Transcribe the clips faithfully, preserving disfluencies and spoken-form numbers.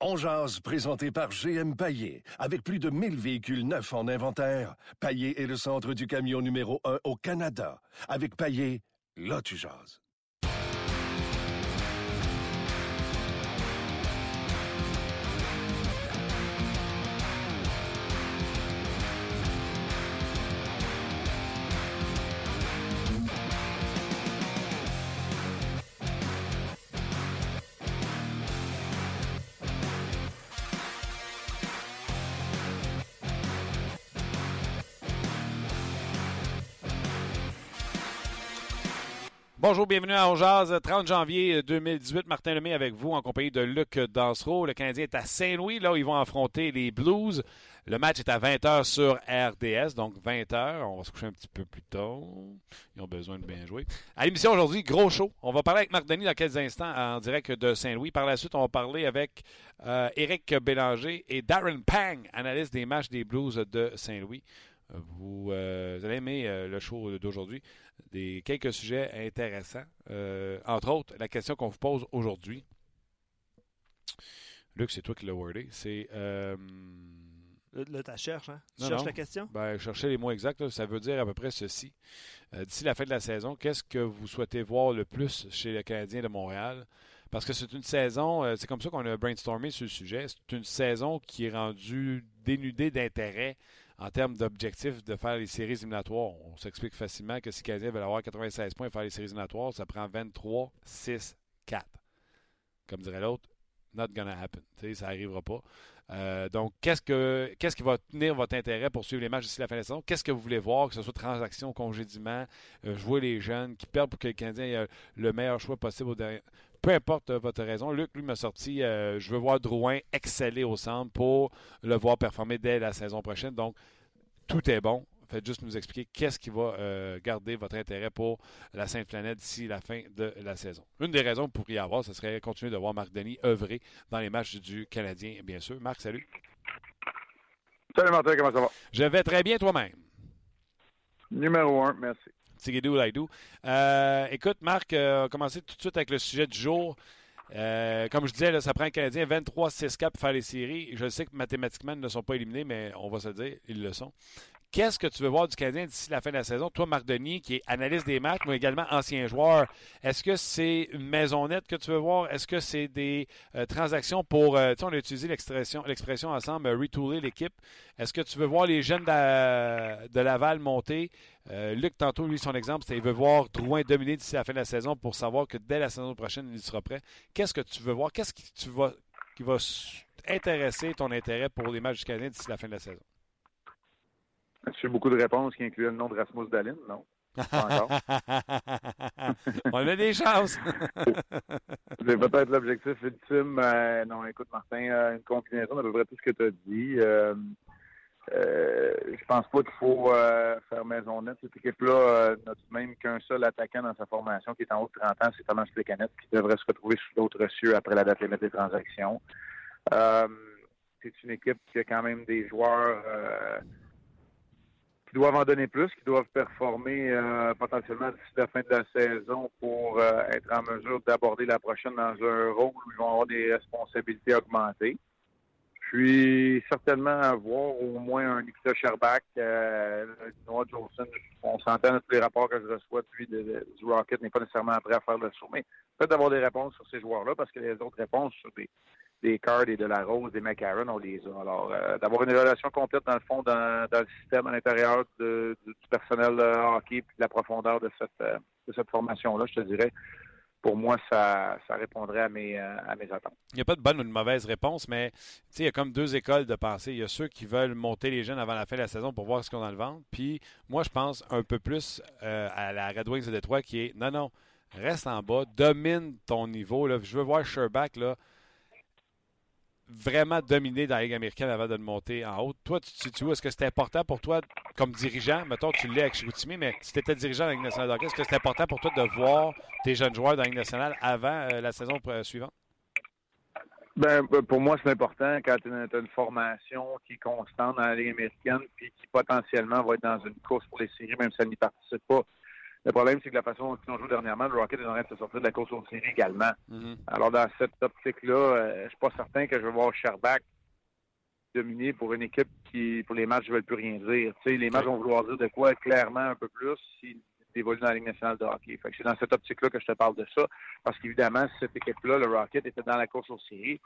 On jase, présenté par G M Paillet. Avec plus de mille véhicules neufs en inventaire, Paillet est le centre du camion numéro un au Canada. Avec Paillet, là tu jases. Bonjour, bienvenue à On Jase, trente janvier deux mille dix-huit. Martin Lemay avec vous en compagnie de Luc Dansereau. Le Canadien est à Saint-Louis, là où ils vont affronter les Blues. Le match est à vingt heures sur R D S, donc vingt heures. On va se coucher un petit peu plus tôt. Ils ont besoin de bien jouer. À l'émission aujourd'hui, gros show. On va parler avec Marc Denis dans quelques instants en direct de Saint-Louis. Par la suite, on va parler avec euh, Éric Bélanger et Darren Pang, analyste des matchs des Blues de Saint-Louis. Vous, euh, vous allez aimer euh, le show d'aujourd'hui. Des quelques sujets intéressants. Euh, entre autres, la question qu'on vous pose aujourd'hui. Luc, c'est toi qui l'as wordé. C'est... Euh... Là, tu cherches, hein? Tu non, cherches non. la question? Ben, chercher les mots exacts, là, ça veut dire à peu près ceci. Euh, d'ici la fin de la saison, qu'est-ce que vous souhaitez voir le plus chez le Canadien de Montréal? Parce que c'est une saison... Euh, c'est comme ça qu'on a brainstormé sur le sujet. C'est une saison qui est rendue dénudée d'intérêt en termes d'objectifs de faire les séries éliminatoires. On s'explique facilement que si les Canadiens veulent avoir quatre-vingt-seize points et faire les séries éliminatoires, ça prend vingt-trois six quatre. Comme dirait l'autre, not gonna happen. T'sais, ça n'arrivera pas. Euh, donc, qu'est-ce que qu'est-ce qui va tenir votre intérêt pour suivre les matchs d'ici la fin de la saison? Qu'est-ce que vous voulez voir, que ce soit transactions, congédiements, euh, jouer les jeunes, qui perdent pour que les Canadiens aient le meilleur choix possible au dernier... Peu importe votre raison, Luc, lui, m'a sorti euh, « Je veux voir Drouin exceller au centre pour le voir performer dès la saison prochaine. » Donc, tout est bon. Faites juste nous expliquer qu'est-ce qui va euh, garder votre intérêt pour la Sainte Planète d'ici la fin de la saison. Une des raisons pour y avoir, ce serait continuer de voir Marc Denis œuvrer dans les matchs du Canadien, bien sûr. Marc, salut. Salut, Martin, comment ça va? Je vais très bien toi-même. Numéro un, merci. Euh, écoute, Marc, euh, on va commencer tout de suite avec le sujet du jour. Euh, comme je disais, là, ça prend le Canadien vingt-trois six quatre pour faire les séries. Je sais que mathématiquement, ils ne sont pas éliminés, mais on va se le dire, ils le sont. Qu'est-ce que tu veux voir du Canadien d'ici la fin de la saison? Toi, Marc Denis, qui est analyste des matchs, mais également ancien joueur, est-ce que c'est une maison nette que tu veux voir? Est-ce que c'est des euh, transactions pour... Euh, tu sais, on a utilisé l'expression, l'expression ensemble, euh, « retooler l'équipe ». Est-ce que tu veux voir les jeunes de, de Laval monter? Euh, Luc, tantôt, lui, son exemple, c'est qu'il veut voir Drouin dominer d'ici la fin de la saison pour savoir que dès la saison prochaine, il sera prêt. Qu'est-ce que tu veux voir? Qu'est-ce qui, tu vas, qui va intéresser ton intérêt pour les matchs du Canadien d'ici la fin de la saison? J'ai beaucoup de réponses qui incluaient le nom de Rasmus Dahlin, non? Pas encore. On a des chances! C'est peut-être l'objectif ultime. Euh, non, écoute, Martin, euh, une combinaison d'à peu près tout ce que tu as dit. Euh, euh, je pense pas qu'il faut euh, faire maison nette. Cette équipe-là euh, n'a tout de même qu'un seul attaquant dans sa formation qui est en haut de trente ans, c'est Thomas Plekanec, qui devrait se retrouver sous d'autres cieux après la date limite des transactions. Euh, c'est une équipe qui a quand même des joueurs... Euh, qui doivent en donner plus, qui doivent performer euh, potentiellement d'ici la fin de la saison pour euh, être en mesure d'aborder la prochaine dans un rôle où ils vont avoir des responsabilités augmentées. Puis, certainement, avoir au moins un Nick Scherbak, euh, Noah Jolson, on s'entend tous les rapports que je reçois, puis de, de, du Rocket n'est pas nécessairement prêt à faire le saut, mais peut-être d'avoir des réponses sur ces joueurs-là, parce que les autres réponses sur des... des Cards et de la Rose, des McCarron, on les a. Alors, euh, d'avoir une évaluation complète dans le fond, dans, dans le système à l'intérieur de, du, du personnel euh, hockey et de la profondeur de cette, euh, de cette formation-là, je te dirais, pour moi, ça, ça répondrait à mes, euh, à mes attentes. Il n'y a pas de bonne ou de mauvaise réponse, mais il y a comme deux écoles de pensée. Il y a ceux qui veulent monter les jeunes avant la fin de la saison pour voir ce qu'on a dans le ventre. Puis, moi, je pense un peu plus euh, à la Red Wings de Détroit qui est, non, non, reste en bas, domine ton niveau. Là. Je veux voir Scherbak, là, vraiment dominé dans la Ligue américaine avant de le monter en haut. Toi, tu te situes où? Est-ce que c'est important pour toi, comme dirigeant, mettons, tu l'es avec Chicoutimi, mais si tu étais dirigeant de la Ligue nationale de hockey, est-ce que c'est important pour toi de voir tes jeunes joueurs dans la Ligue nationale avant euh, la saison suivante? Ben, pour moi, c'est important quand tu as une formation qui est constante dans la Ligue américaine puis qui potentiellement va être dans une course pour les séries, même si elle n'y participe pas. Le problème, c'est que la façon qu'ils ont joué dernièrement, le Rocket est en train de se sortir de la course aux séries également. Mm-hmm. Alors, dans cette optique-là, euh, je suis pas certain que je vais voir Scherbak dominer pour une équipe qui, pour les matchs, ne veulent plus rien dire. Tu sais, les matchs vont vouloir dire de quoi clairement un peu plus s'ils évoluent dans la Ligue nationale de hockey. Fait que c'est dans cette optique-là que je te parle de ça, parce qu'évidemment, cette équipe-là, le Rocket, était dans la course aux séries.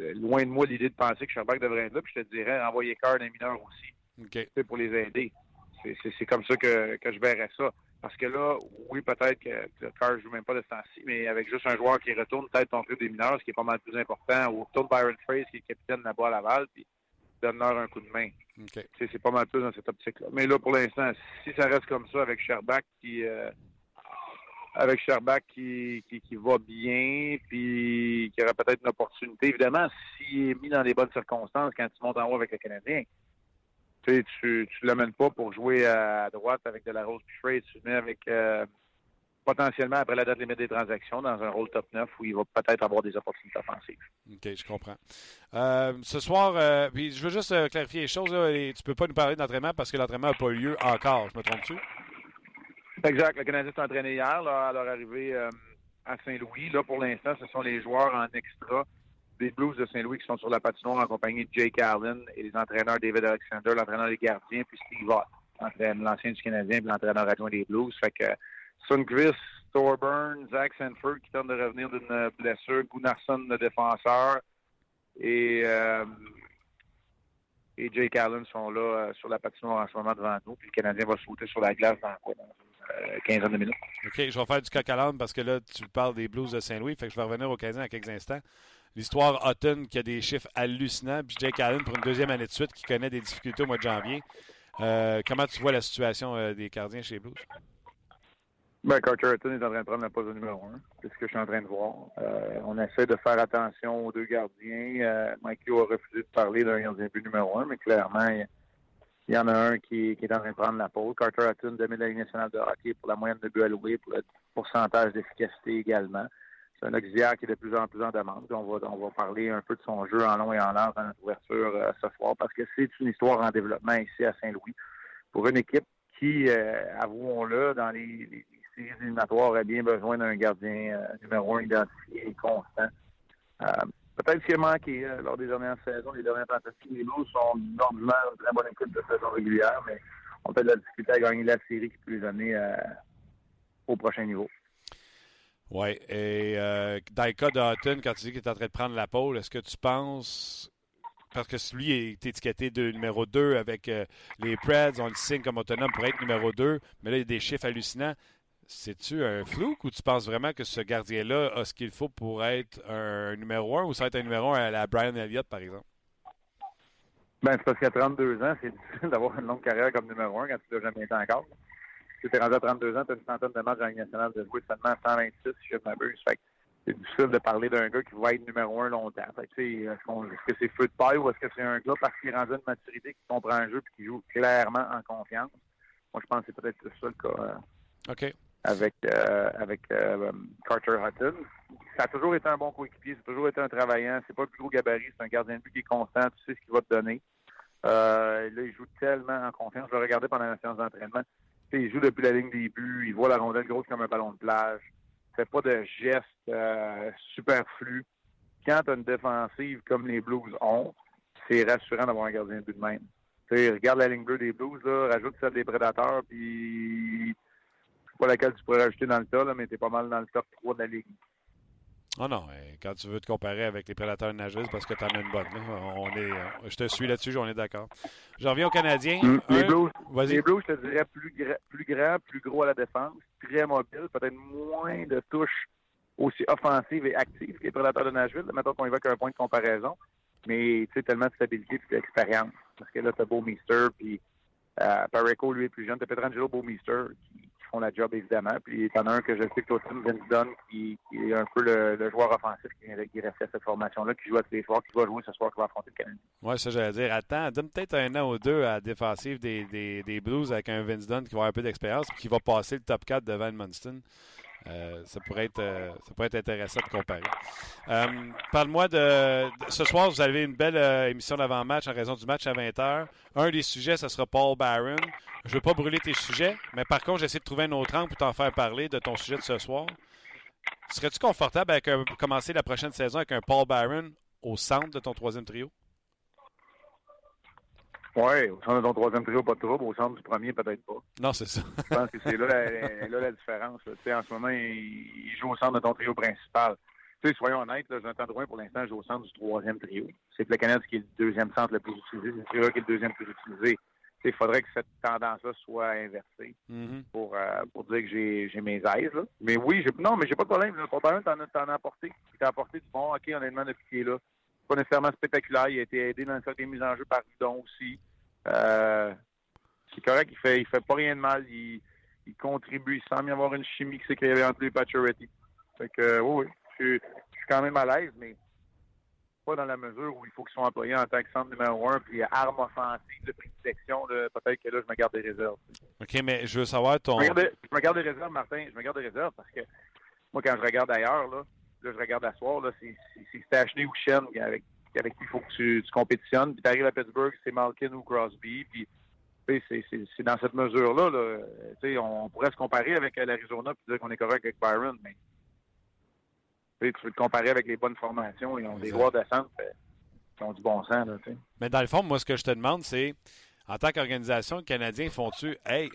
Euh, loin de moi l'idée de penser que Scherbak devrait être là, puis je te dirais, envoyer Card et mineur aussi. Okay. Tu sais, pour les aider. C'est, c'est, c'est comme ça que, que je verrais ça. Parce que là, oui, peut-être que le Carr ne joue même pas de ce temps-ci, mais avec juste un joueur qui retourne peut-être ton club des mineurs, ce qui est pas mal plus important, ou retourne Byron Trace, qui est capitaine là-bas à Laval, puis donne-leur un coup de main. Okay. C'est, c'est pas mal plus dans cette optique-là. Mais là, pour l'instant, si ça reste comme ça avec Scherbak qui euh, avec Scherbak qui, qui, qui va bien, puis qui aura peut-être une opportunité, évidemment, s'il est mis dans les bonnes circonstances quand tu montes en haut avec le Canadien. Tu sais, tu ne l'amènes pas pour jouer à droite avec de la rose trade. Tu le mets avec, euh, potentiellement, après la date limite des transactions, dans un rôle top neuf où il va peut-être avoir des opportunités offensives. OK, je comprends. Euh, ce soir, euh, puis je veux juste euh, clarifier les choses. Là, et tu ne peux pas nous parler d'entraînement parce que l'entraînement n'a pas eu lieu encore. Je me trompe-tu? Exact. Le Canadien s'est entraîné hier là, à leur arrivée euh, à Saint-Louis. Là, pour l'instant, ce sont les joueurs en extra des Blues de Saint-Louis qui sont sur la patinoire en compagnie de Jake Allen et les entraîneurs David Alexander, l'entraîneur des gardiens, puis Steve Ott, l'ancien du Canadien et l'entraîneur adjoint des Blues. Fait que Sundqvist, Thorburn, Zach Sanford qui tente de revenir d'une blessure, Gunnarsson, le défenseur, et, euh, et Jake Allen sont là euh, sur la patinoire en ce moment devant nous, puis le Canadien va sauter sur la glace dans quoi? quinzaine de minutes. OK, je vais faire du coq à l'âne parce que là, tu parles des Blues de Saint-Louis, fait que je vais revenir au Canadien à quelques instants. L'histoire Hutton qui a des chiffres hallucinants, puis Jake Allen pour une deuxième année de suite qui connaît des difficultés au mois de janvier. Euh, comment tu vois la situation euh, des gardiens chez les Blues? Ben, Carter Hutton est en train de prendre la pause numéro un. C'est ce que je suis en train de voir. Euh, on essaie de faire attention aux deux gardiens. Euh, Mikey a refusé de parler d'un gardien but numéro un, mais clairement, il... Il y en a un qui, qui est en train de prendre la pause. Carter Hutton, domine la Ligue nationale de hockey pour la moyenne de buts alloués, pour le pourcentage d'efficacité également. C'est un auxiliaire qui est de plus en plus en demande. On va, on va parler un peu de son jeu en long et en large dans notre ouverture euh, ce soir, parce que c'est une histoire en développement ici à Saint-Louis. Pour une équipe qui, euh, avouons-le, dans les, les séries éliminatoires, a bien besoin d'un gardien euh, numéro un identifié et constant. Euh, Peut-être ce qui a manqué euh, lors des dernières saisons, les dernières tentatives, les Blues sont normalement une très bonne équipe de saison régulière, mais on peut de la difficulté à gagner la série qui peut les amener euh, au prochain niveau. Oui, et euh, dans le cas de Hutton, quand tu dis qu'il est en train de prendre la pole, est-ce que tu penses, parce que lui est étiqueté de numéro deux avec euh, les Preds, on le signe comme autonome pour être numéro deux, mais là il y a des chiffres hallucinants. C'est-tu un fluke ou tu penses vraiment que ce gardien-là a ce qu'il faut pour être un numéro un ou ça va être un numéro un à la Brian Elliott, par exemple? Ben, c'est parce qu'à trente-deux ans, c'est difficile d'avoir une longue carrière comme numéro un quand tu l'as jamais été encore. Si tu es rendu à trente-deux ans, tu as une centaine de matchs dans la Ligue nationale de jouer seulement cent vingt-six, si je m'abuse. Fait que c'est difficile de parler d'un gars qui va être numéro un longtemps. Fait que, est-ce, qu'on, est-ce que c'est feu de paille ou est-ce que c'est un gars parce qu'il est rendu à une maturité, qui comprend un jeu et qui joue clairement en confiance? Moi, je pense que c'est peut-être ça le cas. Euh... OK. avec euh, avec euh, Carter Hutton. Ça a toujours été un bon coéquipier, ça a toujours été un travaillant. C'est pas le plus gros gabarit, c'est un gardien de but qui est constant, tu sais ce qu'il va te donner. Euh, là, il joue tellement en confiance. Je le regardais pendant la séance d'entraînement. T'sais, il joue depuis la ligne des buts, il voit la rondelle grosse comme un ballon de plage. Il ne fait pas de gestes euh, superflus. Quand tu as une défensive comme les Blues ont, c'est rassurant d'avoir un gardien de but de même. T'sais, regarde la ligne bleue des Blues, là, rajoute celle des Prédateurs, puis... pas laquelle tu pourrais rajouter dans le tas, là, mais t'es pas mal dans le top trois de la Ligue. Oh non, quand tu veux te comparer avec les Prédateurs de Nashville, parce que t'en as une bonne. Là. On est, je te suis là-dessus, on est d'accord. Je reviens aux Canadiens. Mmh, un, les, Blues, vas-y. Les Blues, je te dirais, plus, gra- plus grand, plus gros à la défense, très mobile, peut-être moins de touches aussi offensives et actives que les Prédateurs de Nashville. Maintenant qu'on évoque un point de comparaison, mais tu sais, tellement de stabilité et d'expérience. Parce que là, t'as Beaumeister, puis euh, Pareko, lui, est plus jeune. T'as Pietrangelo, Beaumeister, qui font la job, évidemment. Puis il y en a un que je sais que toi aussi, Vince Dunn, qui, qui est un peu le, le joueur offensif qui, qui reste à cette formation-là, qui joue à tous les soirs, qui va jouer ce soir, qui va affronter le Canadien. Oui, ça, j'allais dire. Attends, donne peut-être un an ou deux à la défensive des, des, des Blues avec un Vince Dunn qui va avoir un peu d'expérience et qui va passer le top quatre devant Edmundston. Euh, ça, pourrait être, euh, ça pourrait être intéressant de comparer. Euh, parle-moi de, de... Ce soir, vous avez une belle euh, émission d'avant-match en raison du match à vingt heures. Un des sujets, ce sera Paul Barron. Je ne veux pas brûler tes sujets, mais par contre, j'essaie de trouver un autre angle pour t'en faire parler de ton sujet de ce soir. Serais-tu confortable avec un, commencer la prochaine saison avec un Paul Barron au centre de ton troisième trio? Oui, au centre de ton troisième trio, pas de trouble. Au centre du premier, peut-être pas. Non, c'est ça. Je pense que c'est là la, là, la différence. Là. En ce moment, il, il joue au centre de ton trio principal. T'sais, soyons honnêtes, là, Jonathan Drouin, pour l'instant, joue au centre du troisième trio. C'est Plekanec qui est le deuxième centre le plus utilisé. C'est le trio qui est le deuxième plus utilisé. Il faudrait que cette tendance-là soit inversée mm-hmm. pour, euh, pour dire que j'ai, j'ai mes aises. Là. Mais oui, j'ai, non, mais j'ai pas de problème. Pour Byron, t'en, t'en as apporté. T'as apporté du bon hockey, honnêtement, depuis qu'il est là. Pas nécessairement spectaculaire. Il a été aidé dans certaines mises en jeu par Dudon aussi. Euh, c'est correct, il fait, il fait pas rien de mal. Il, il contribue. Il semble y avoir une chimie qui s'est créée entre lui et Pacioretty. Fait que, oui, oui. Je, je suis quand même à l'aise, mais pas dans la mesure où il faut qu'ils soient employés en tant que centre numéro un, puis arme offensive de prédilection, peut-être que là, je me garde des réserves. OK, mais je veux savoir ton... Je me garde, je me garde des réserves, Martin. Je me garde des réserves parce que moi, quand je regarde ailleurs, là, là je regarde à soir, là, c'est, c'est, c'est Stachny ou Schenn avec, avec qui il faut que tu, tu compétitionnes, puis tu arrives à Pittsburgh, c'est Malkin ou Crosby, puis c'est, c'est, c'est dans cette mesure-là. Là, on pourrait se comparer avec l'Arizona et dire qu'on est correct avec Byron, mais tu peux te comparer avec les bonnes formations. Ils ont exact. Des joueurs de centre qui ont du bon sens. Là, mais dans le fond, moi, ce que je te demande, c'est, en tant qu'organisation, les Canadiens font-tu « Hey,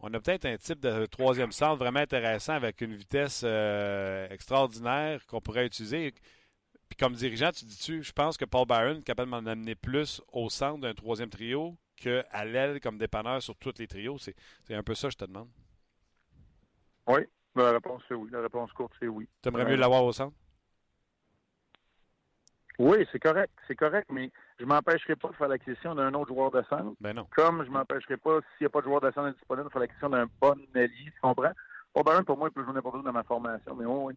on a peut-être un type de troisième centre vraiment intéressant avec une vitesse euh, extraordinaire qu'on pourrait utiliser. » Puis comme dirigeant, tu dis-tu « Je pense que Paul Barron est capable de m'en amener plus au centre d'un troisième trio qu'à l'aile comme dépanneur sur tous les trios. » C'est, c'est un peu ça que je te demande. Oui. La réponse, c'est oui. La réponse courte, c'est oui. Tu aimerais euh... mieux l'avoir au centre? Oui, c'est correct. C'est correct, mais je ne m'empêcherai pas de faire l'acquisition d'un autre joueur de centre. Ben non. Comme je ne m'empêcherai pas, s'il n'y a pas de joueur de centre disponible, de faire l'acquisition d'un bon allié, tu comprends? Bon, ben, pour moi, il peut jouer n'importe où dans ma formation, mais oh, oui.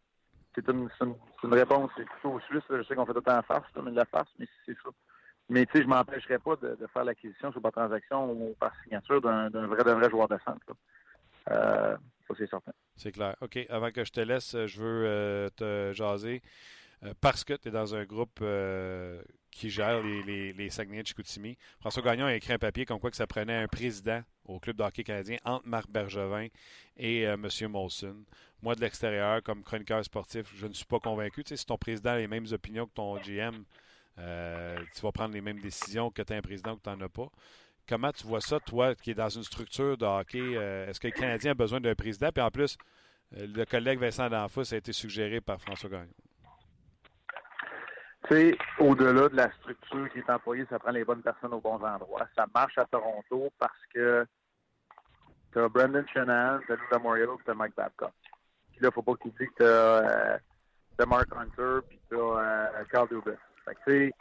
C'est une, c'est une, c'est une réponse, c'est plutôt au Suisse. Là. Je sais qu'on fait autant de farce, là, mais de la farce, mais c'est ça. Mais tu sais, je ne m'empêcherai pas de, de faire l'acquisition sur par transaction ou par signature d'un, d'un, vrai, d'un vrai joueur de centre. Là. Euh, ça, c'est certain. C'est clair. OK. Avant que je te laisse, je veux euh, te jaser euh, parce que tu es dans un groupe euh, qui gère les, les, les Saguenay de Chicoutimi. François Gagnon a écrit un papier comme quoi que ça prenait un président au club de hockey canadien entre Marc Bergevin et euh, M. Molson. Moi, de l'extérieur, comme chroniqueur sportif, je ne suis pas convaincu. Tu sais, si ton président a les mêmes opinions que ton G M, euh, tu vas prendre les mêmes décisions que tu as un président ou que tu n'en as pas. Comment tu vois ça, toi, qui est dans une structure de hockey? Euh, est-ce que le Canadien a besoin d'un président? Puis en plus, euh, le collègue Vincent Danfous a été suggéré par François Gagnon. Tu sais, au-delà de la structure qui est employée, ça prend les bonnes personnes aux bons endroits. Ça marche à Toronto parce que tu as Brendan Shanahan, tu as Louis de Montréal, tu as Mike Babcock. Puis là, il ne faut pas qu'il dise que tu as euh, Mark Hunter, puis tu as euh, Carl Dubas. Fait que tu sais,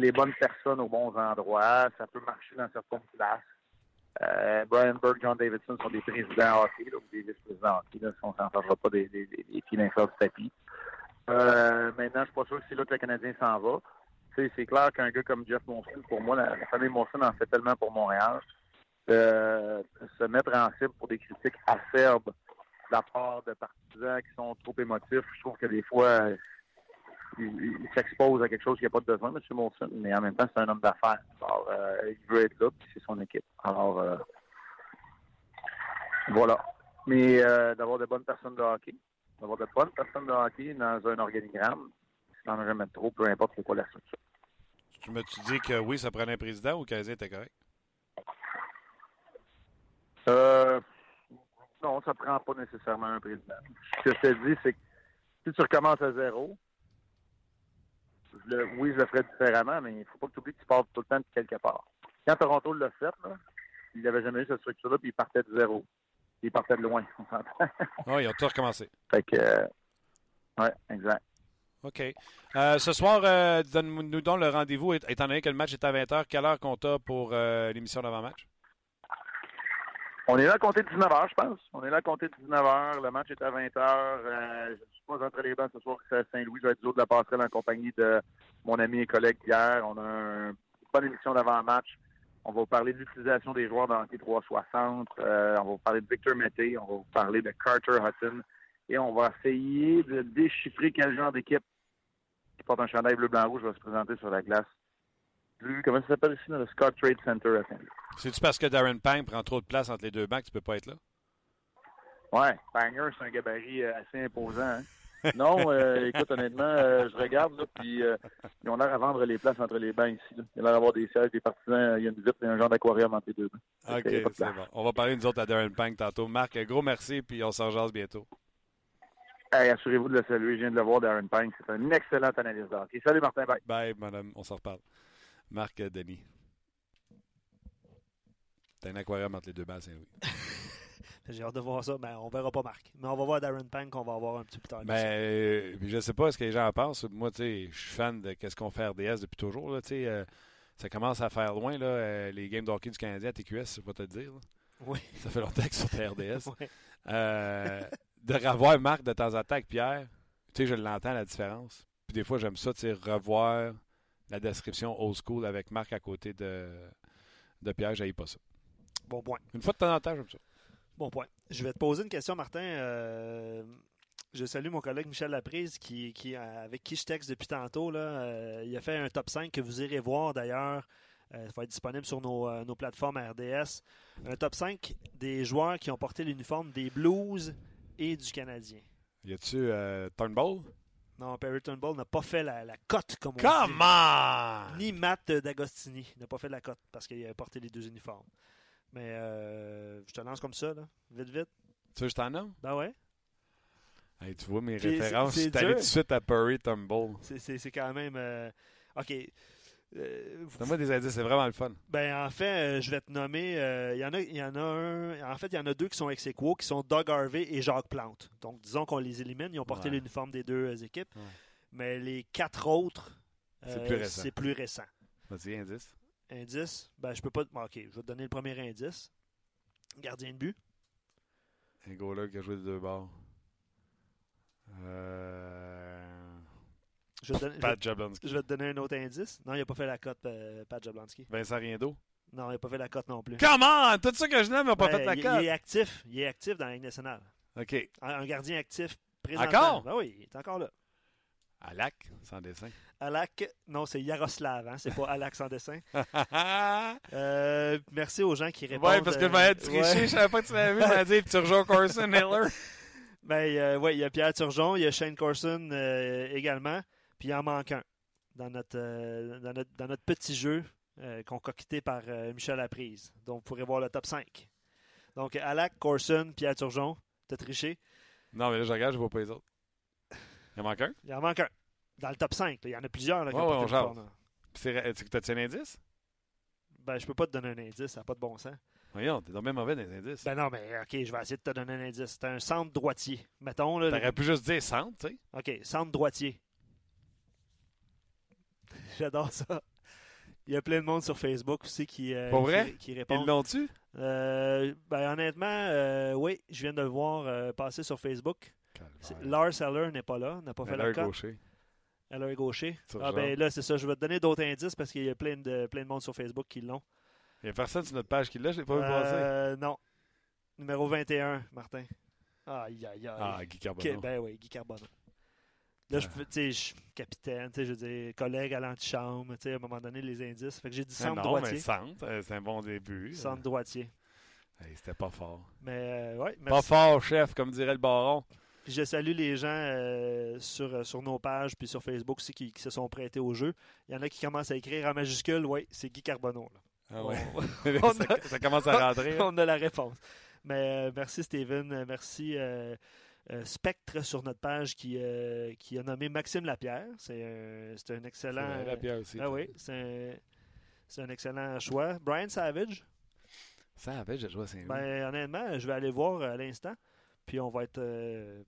les bonnes personnes aux bons endroits, ça peut marcher dans certaines places. Euh, Brian Burke, John Davidson sont des présidents hockey, là, ou des vice-présidents hockey, là, si on ne s'en chargera pas des, des, des pieds d'un fleur du tapis. Euh, maintenant, je ne suis pas sûr que c'est là que le Canadien s'en va. T'sais, c'est clair qu'un gars comme Jeff Monson, pour moi, la, la famille Monson en fait tellement pour Montréal, euh, se mettre en cible pour des critiques acerbes de la part de partisans qui sont trop émotifs, je trouve que des fois... Il, il s'expose à quelque chose qu'il n'y a pas de besoin, M. Monson, mais en même temps, c'est un homme d'affaires. Alors, euh, il veut être là, puis c'est son équipe. Alors, euh, voilà. Mais euh, d'avoir de bonnes personnes de hockey, d'avoir de bonnes personnes de hockey dans un organigramme, si t'en as jamais trop, peu importe c'est quoi la structure. Tu m'as-tu dit que oui, ça prenait un président ou Canadien était correct? Euh, non, ça prend pas nécessairement un président. Ce que je te dis, c'est que si tu recommences à zéro, Le, oui, je le ferais différemment, mais il ne faut pas que tu oublies que tu partes tout le temps de quelque part. Quand Toronto l'a fait, là, il n'avait jamais eu cette structure-là, puis il partait de zéro. Il partait de loin, on s'entend. Oui, ils ont tout recommencé. Fait que... Euh, oui, exact. OK. Euh, ce soir, euh, donne-nous donc le rendez-vous, étant donné que le match est à vingt heures. Quelle heure qu'on t'a pour euh, l'émission d'avant-match? On est là à compter dix-neuf heures, je pense. On est là à compter dix-neuf heures. Le match est à vingt heures. Euh, je ne suis pas entre les bancs ce soir. C'est à Saint-Louis. Je vais être du haut de la passerelle en compagnie de mon ami et collègue Pierre. On a une bonne émission d'avant-match. On va vous parler de l'utilisation des joueurs dans les trois cent soixante. Euh, on va vous parler de Victor Mété. On va vous parler de Carter Hutton. Et on va essayer de déchiffrer quel genre d'équipe qui porte un chandail bleu-blanc-rouge va se présenter sur la glace. Plus, comment ça s'appelle ici? Le Scott Trade Center à Saint-Louis. C'est-tu parce que Darren Pang prend trop de place entre les deux bancs que tu peux pas être là? Ouais, Panger, c'est un gabarit assez imposant. Hein? Non, euh, écoute, honnêtement, euh, je regarde, là, puis euh, ils ont l'air à vendre les places entre les bancs ici. Là. Il a l'air d'avoir des sièges, des partisans, il y a une visite et un genre d'aquarium entre les deux bancs. OK, c'est bon. On va parler, nous autres, à Darren Pang tantôt. Marc, gros merci, puis on s'en jase bientôt. Hey, assurez-vous de le saluer. Je viens de le voir, Darren Pang. C'est un excellent analyste d'hockey. Salut, Martin. Bye. Bye, madame. On s'en reparle. Marc Denis. T'as un aquarium entre les deux bancs, Saint-Louis. J'ai hâte de voir ça. Ben, on verra pas Marc. Mais on va voir Darren Pang qu'on va avoir un petit peu plus tard. Ben, euh, je sais pas ce que les gens en pensent. Moi, tu sais, je suis fan de qu'est-ce qu'on fait R D S depuis toujours. Là, euh, ça commence à faire loin, là, euh, les games d'hockey du Canadien à T Q S, je vais te le dire. Là. Oui. Ça fait longtemps que sur R D S. Oui. Euh, de revoir Marc de temps en temps avec Pierre, tu sais, je l'entends, la différence. Puis des fois, j'aime ça, tu sais, revoir la description old school avec Marc à côté de, de Pierre, j'haïs pas ça. Bon point. Une fois de temps en temps, j'aime ça. Bon point. Je vais te poser une question, Martin. Euh, je salue mon collègue Michel Laprise, qui, qui, avec qui je texte depuis tantôt. Là, euh, il a fait un top cinq que vous irez voir d'ailleurs. Euh, ça va être disponible sur nos, euh, nos plateformes R D S. Un top cinq des joueurs qui ont porté l'uniforme des Blues et du Canadien. Y a-tu euh, Turnbull? Non, Perry Turnbull n'a pas fait la, la cote, comme on dit. Come on! Ni Matt D'Agostini n'a pas fait la cote parce qu'il a porté les deux uniformes. Mais euh, je te lance comme ça, là. Vite, vite. Tu veux que je t'en nomme? Ben ouais. Hey, tu vois mes Puis références. C'est, c'est je suis allé tout de suite à Perry Turnbull. C'est, c'est, c'est quand même... Euh, OK. Euh, Donne-moi des indices, c'est vraiment le fun. Ben en fait, euh, je vais te nommer... Euh, y en a, y en a un... En fait, il y en a deux qui sont ex-aequo, qui sont Doug Harvey et Jacques Plante. Donc, disons qu'on les élimine. Ils ont porté ouais. l'uniforme des deux euh, équipes. Ouais. Mais les quatre autres, euh, c'est plus récent. C'est plus récent. Vas-y, indice. Indice, ben je peux pas... Bon, OK, je vais te donner le premier indice. Gardien de but. Un goaler qui a joué de deux bords. Euh... Je vais te donner, Pat Jablonski. Je vais te donner un autre indice. Non, il n'a pas fait la cote, euh, Pat Jablonski. Vincent Riendeau. Non, il n'a pas fait la cote non plus. Comment? Tout ça que je n'aime n'a pas ben, fait la cote. Il est actif. Il est actif dans la Ligue nationale. OK. Un, un gardien actif présentement. Encore? Ben oui, il est encore là. Halak, sans dessin. Halak, non, c'est Yaroslav, hein? C'est pas Halak sans dessin. euh, merci aux gens qui répondent. Oui, parce que va être triché, je savais pas que tu l'avais vu, il m'a dit Turgeon Corson, Heller. Ben, euh, oui, il y a Pierre Turgeon, il y a Shane Corson euh, également, puis il en manque un dans notre, euh, dans notre, dans notre petit jeu euh, concocté par euh, Michel Laprise. Donc, vous pourrez voir le top cinq. Donc, Halak, Corson, Pierre Turgeon, t'as triché. Non, mais là, je regarde, je vois pas les autres. Il en manque un? Il en manque un. Dans le top cinq. Là. Il y en a plusieurs. Là, qui oh, ont ouais, on c'est, t'as-tu un indice? Ben, je peux pas te donner un indice. Ça n'a pas de bon sens. Voyons, t'es donc même mauvais dans les indices. Ben non, mais OK, je vais essayer de te donner un indice. T'as un centre droitier. Mettons, là... T'aurais le... pu juste dire centre, tu sais. OK, centre droitier. J'adore ça. Il y a plein de monde sur Facebook aussi qui, euh, vrai? qui, qui répondent. Ils l'ont-tu? Euh, ben, honnêtement, euh, oui, je viens de le voir euh, passer sur Facebook. Lars Eller n'est pas là, n'a pas fait la cote. Eller est gaucher. Eller est gaucher. Ah ben là, c'est ça. Je vais te donner d'autres indices parce qu'il y a plein de, plein de monde sur Facebook qui l'ont. Il n'y a personne sur notre page qui l'a, je ne l'ai pas vu passer. Non. Numéro vingt et un, Martin. Ah, aïe, aïe, aïe. Ah, Guy Carbonneau. Ben oui, Guy Carbonneau. Là, je suis je, capitaine, je veux dire, collègue à l'antichambre, à un moment donné, les indices. Fait que j'ai dit centre droitier. Non, mais centre, c'est un bon début. Centre droitier. Hey, c'était pas fort. Mais euh, ouais, merci. Pas fort, chef, comme dirait le baron. Puis je salue les gens euh, sur, sur nos pages puis sur Facebook aussi qui, qui se sont prêtés au jeu. Il y en a qui commencent à écrire en majuscule, oui, c'est Guy Carbonneau. Là. Ah ouais. on, ça, a, ça commence à rentrer. On a la réponse. Mais euh, merci Steven, merci euh, euh, Spectre sur notre page qui, euh, qui a nommé Maxime Lapierre. C'est un, c'est un excellent. C'est Lapierre aussi. Ah oui, c'est un, c'est un excellent choix. Brian Savage. Savage a joué à Saint-Louis. Ben, honnêtement, je vais aller voir à l'instant. Puis on va être, euh,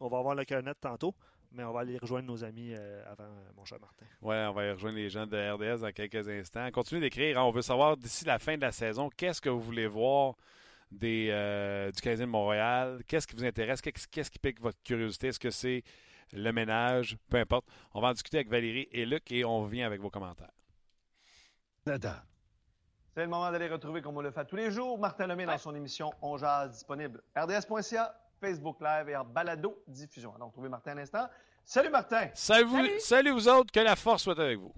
on va avoir le cœur net tantôt, mais on va aller rejoindre nos amis euh, avant, euh, mon cher Martin. Oui, on va aller rejoindre les gens de R D S dans quelques instants. Continuez d'écrire. Hein, on veut savoir d'ici la fin de la saison, qu'est-ce que vous voulez voir des, euh, du Canadien de Montréal? Qu'est-ce qui vous intéresse? Qu'est-ce, qu'est-ce qui pique votre curiosité? Est-ce que c'est le ménage? Peu importe. On va en discuter avec Valérie et Luc et on revient avec vos commentaires. Dada. C'est le moment d'aller retrouver, comme on le fait tous les jours, Martin Lemay dans son émission On Jase, disponible R D S point C A, Facebook Live et en balado diffusion. Alors, retrouvez Martin un instant. Salut Martin! Salut vous, salut. Salut vous autres, que la force soit avec vous.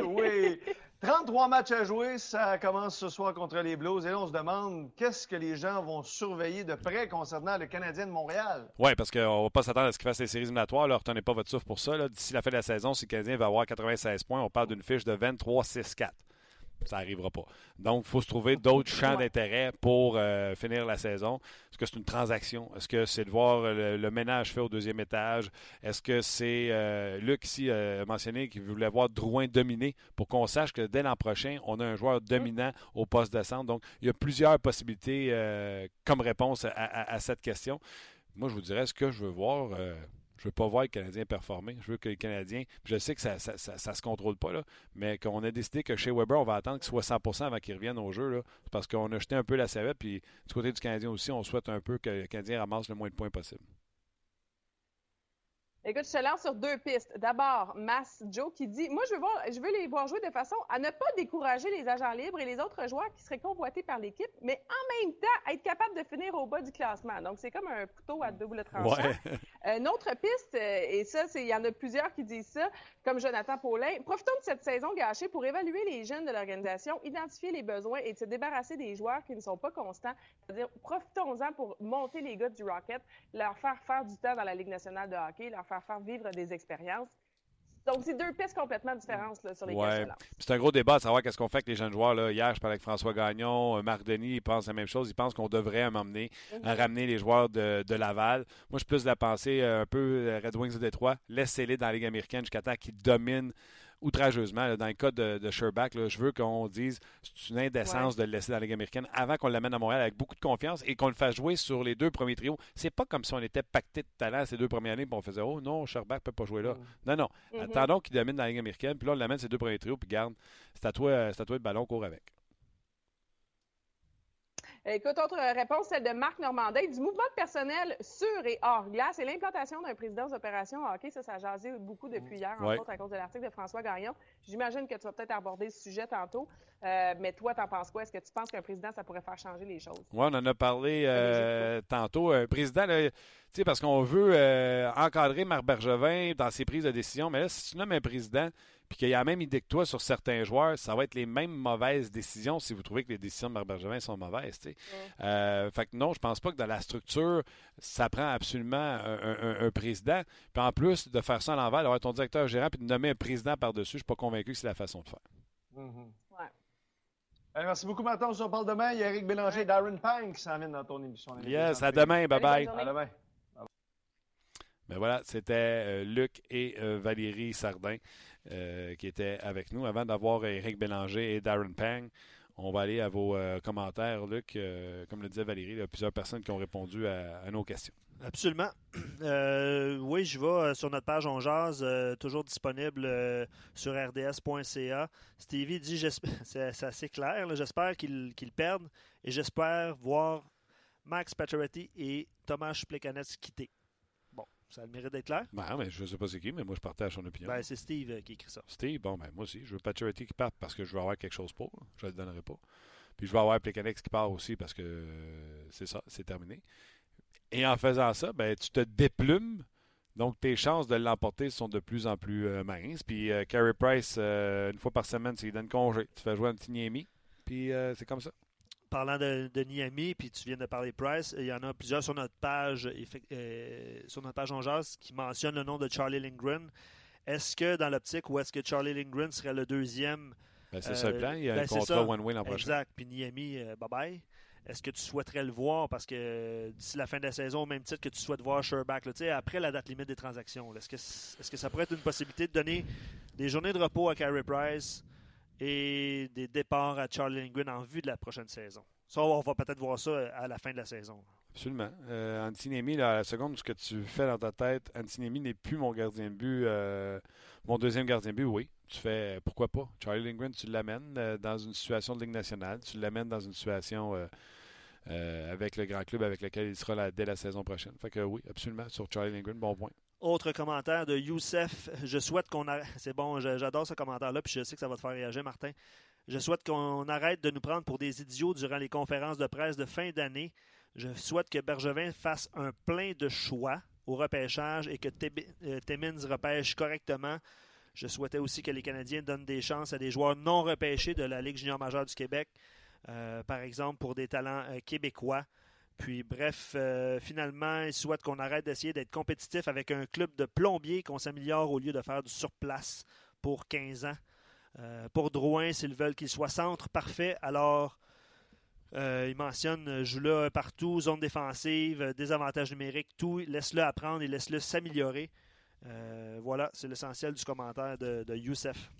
Oui, trente-trois matchs à jouer, ça commence ce soir contre les Blues. Et là, on se demande qu'est-ce que les gens vont surveiller de près concernant le Canadien de Montréal. Oui, parce qu'on ne va pas s'attendre à ce qu'ils fassent les séries éliminatoires. Ne retenez pas votre souffle pour ça. Là. D'ici la fin de la saison, si le Canadien va avoir quatre-vingt-seize points, on parle d'une fiche de vingt-trois six quatre. Ça n'arrivera pas. Donc, il faut se trouver d'autres champs d'intérêt pour euh, finir la saison. Est-ce que c'est une transaction? Est-ce que c'est de voir le, le ménage fait au deuxième étage? Est-ce que c'est euh, Luc ici a euh, mentionné qu'il voulait voir Drouin dominer pour qu'on sache que dès l'an prochain, on a un joueur dominant au poste de centre? Donc, il y a plusieurs possibilités euh, comme réponse à, à, à cette question. Moi, je vous dirais ce que je veux voir. Euh, Je ne veux pas voir les Canadiens performer. Je veux que les Canadiens... Je sais que ça ne ça, ça, ça se contrôle pas, là, mais qu'on a décidé que chez Weber, on va attendre qu'il soit cent pour cent avant qu'il revienne au jeu. Là, parce qu'on a jeté un peu la serviette. Puis du côté du Canadien aussi, on souhaite un peu que le Canadien ramasse le moins de points possible. Écoute, je te lance sur deux pistes. D'abord, Mass Joe qui dit « Moi, je veux, voir, je veux les voir jouer de façon à ne pas décourager les agents libres et les autres joueurs qui seraient convoités par l'équipe, mais en même temps, être capable de finir au bas du classement. » Donc, c'est comme un couteau à double tranchant. Ouais. Une autre piste, et ça, il y en a plusieurs qui disent ça, comme Jonathan Paulin, « Profitons de cette saison gâchée pour évaluer les jeunes de l'organisation, identifier les besoins et de se débarrasser des joueurs qui ne sont pas constants. » C'est-à-dire, profitons-en pour monter les gars du Rocket, leur faire faire du temps dans la Ligue nationale de hockey, leur faire faire vivre des expériences. Donc, c'est deux pistes complètement différentes là, sur les ouais. questions. C'est un gros débat à savoir qu'est-ce qu'on fait avec les jeunes joueurs. Là. Hier, je parlais avec François Gagnon, Marc Denis, ils pensent la même chose. Ils pensent qu'on devrait m'emmener, mm-hmm. ramener les joueurs de, de Laval. Moi, je suis plus de la pensée un peu Red Wings de Détroit. Laissez-les dans la Ligue américaine jusqu'à temps qu'ils dominent outrageusement. Là, dans le cas de, de Scherbak, là, je veux qu'on dise c'est une indécence ouais. de le laisser dans la Ligue américaine avant qu'on l'amène à Montréal avec beaucoup de confiance et qu'on le fasse jouer sur les deux premiers trios. C'est pas comme si on était pacté de talent ces deux premières années et on faisait « Oh non, Scherbak peut pas jouer là. Mm. » Non, non. Mm-hmm. Attendons qu'il domine dans la Ligue américaine, puis là, on l'amène ces deux premiers trios, puis garde, c'est à toi, c'est à toi le ballon, court avec. Écoute, autre réponse, celle de Marc Normandin. Du mouvement de personnel sur et hors glace et l'implantation d'un président d'opération hockey, ça, ça a jasé beaucoup depuis hier, ouais. entre autres à cause de l'article de François Gagnon. J'imagine que tu vas peut-être aborder ce sujet tantôt, euh, mais toi, t'en penses quoi? Est-ce que tu penses qu'un président, ça pourrait faire changer les choses? Oui, on en a parlé euh, tantôt. Un président, là, t'sais, parce qu'on veut euh, encadrer Marc Bergevin dans ses prises de décision, mais là, si tu nommes un président... puis qu'il y a la même idée que toi sur certains joueurs, ça va être les mêmes mauvaises décisions si vous trouvez que les décisions de Marc Bergevin sont mauvaises. T'sais. Mm. Euh, fait que non, je pense pas que dans la structure, ça prend absolument un, un, un président. Puis en plus, de faire ça à l'envers, d'avoir ton directeur gérant puis de nommer un président par-dessus, je ne suis pas convaincu que c'est la façon de faire. Mm-hmm. Ouais. Allez, merci beaucoup, Martin. On se reparle demain. Il y a Éric Bélanger et Darren Pang qui s'en viennent dans ton émission. Yes, à demain. Bye-bye. À demain. Mais voilà, c'était euh, Luc et euh, Valérie Sardin euh, qui étaient avec nous. Avant d'avoir Éric Bélanger et Darren Pang, on va aller à vos euh, commentaires, Luc. Euh, comme le disait Valérie, il y a plusieurs personnes qui ont répondu à, à nos questions. Absolument. Euh, oui, je vais sur notre page On Jase, euh, toujours disponible euh, sur R D S point C A. Stevie dit, j'espère, c'est, c'est assez clair, là, j'espère qu'ils qu'il perdent et j'espère voir Max Pacioretty et Thomas Plekanec quitter. Ça a le mérite d'être clair. Ben, mais je ne sais pas c'est qui, mais moi, je partage son opinion. Ben, c'est Steve euh, qui écrit ça. Steve, bon, ben, moi aussi. Je veux Pacioretty qui parte parce que je veux avoir quelque chose pour. Je ne le donnerai pas. Puis, je veux avoir Plekanec qui part aussi parce que euh, c'est ça, c'est terminé. Et en faisant ça, ben, tu te déplumes. Donc, tes chances de l'emporter sont de plus en plus euh, minces. Puis, euh, Carey Price, euh, une fois par semaine, c'est qu'il donne congé. Tu fais jouer un petit Niemi. Puis, euh, c'est comme ça. Parlant de, de Niemi, puis tu viens de parler Price, il y en a plusieurs sur notre page euh, sur notre page On Jase qui mentionnent le nom de Charlie Lindgren. Est-ce que dans l'optique où est-ce que Charlie Lindgren serait le deuxième? Ben, c'est euh, ça le plan, il y a ben, un contrat one-way l'an prochain. Exact, puis Niemi, euh, bye-bye. Est-ce que tu souhaiterais le voir? Parce que d'ici la fin de la saison, au même titre que tu souhaites voir Scherbak, là, après la date limite des transactions, là, est-ce, que, est-ce que ça pourrait être une possibilité de donner des journées de repos à Carey Price et des départs à Charlie Lindgren en vue de la prochaine saison? Ça, on va peut-être voir ça à la fin de la saison. Absolument. Euh, Antti Niemi, là, à la seconde, ce que tu fais dans ta tête, Antti Niemi n'est plus mon gardien de but, euh, mon deuxième gardien de but, oui. Tu fais, pourquoi pas? Charlie Lindgren, tu l'amènes euh, dans une situation de Ligue nationale, tu l'amènes dans une situation euh, euh, avec le grand club avec lequel il sera là, dès la saison prochaine. Fait que oui, absolument, sur Charlie Lindgren, bon point. Autre commentaire de Youssef. Je souhaite qu'on arrête. C'est bon, je, j'adore ce commentaire-là, puis je sais que ça va te faire réagir, Martin. Je souhaite qu'on arrête de nous prendre pour des idiots durant les conférences de presse de fin d'année. Je souhaite que Bergevin fasse un plein de choix au repêchage et que Timmins repêche correctement. Je souhaitais aussi que les Canadiens donnent des chances à des joueurs non repêchés de la Ligue junior majeure du Québec, euh, par exemple pour des talents euh, québécois. Puis bref, euh, finalement, ils souhaitent qu'on arrête d'essayer d'être compétitif avec un club de plombiers, qu'on s'améliore au lieu de faire du surplace pour quinze ans. Euh, pour Drouin, s'ils veulent qu'il soit centre parfait, alors euh, ils mentionnent « joue-le partout, zone défensive, désavantages numériques, tout, laisse-le apprendre et laisse-le s'améliorer ». Euh, voilà, c'est l'essentiel du commentaire de, de Youssef.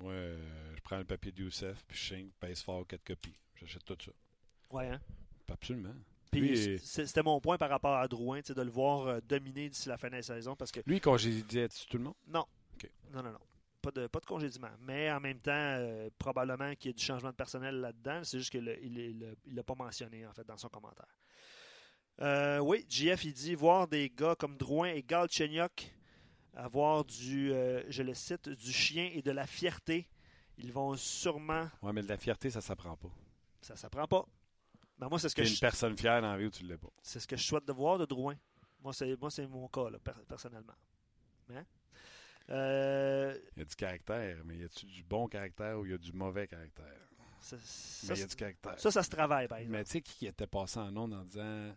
Moi, euh, je prends le papier de Youssef, puis je signe, pèse fort quatre copies. J'achète tout ça. Ouais, hein? Absolument. Puis lui, c'était mon point par rapport à Drouin, de le voir dominer d'ici la fin de la saison. Parce que... Lui, congédiait tout le monde? Non. Okay. Non, non, non. Pas de, pas de congédiement. Mais en même temps, euh, probablement qu'il y a du changement de personnel là-dedans. C'est juste qu'il ne l'a pas mentionné, en fait, dans son commentaire. Euh, oui, J F, il dit voir des gars comme Drouin et Galchenyuk avoir du, euh, je le cite, du chien et de la fierté. Ils vont sûrement... Oui, mais de la fierté, ça ne s'apprend pas. Ça ne s'apprend pas. Ben moi, c'est ce que une je... personne fière dans la vie où tu ne l'es pas. C'est ce que je souhaite de voir de Drouin. Moi, c'est, moi, c'est mon cas, là, per- personnellement. Hein? Euh... Il y a du caractère, mais y a-tu du bon caractère ou il y a du mauvais caractère? Ça, ça, mais il y a du caractère. Ça, ça se travaille, par exemple. Mais tu sais qui était passé en ondes en disant...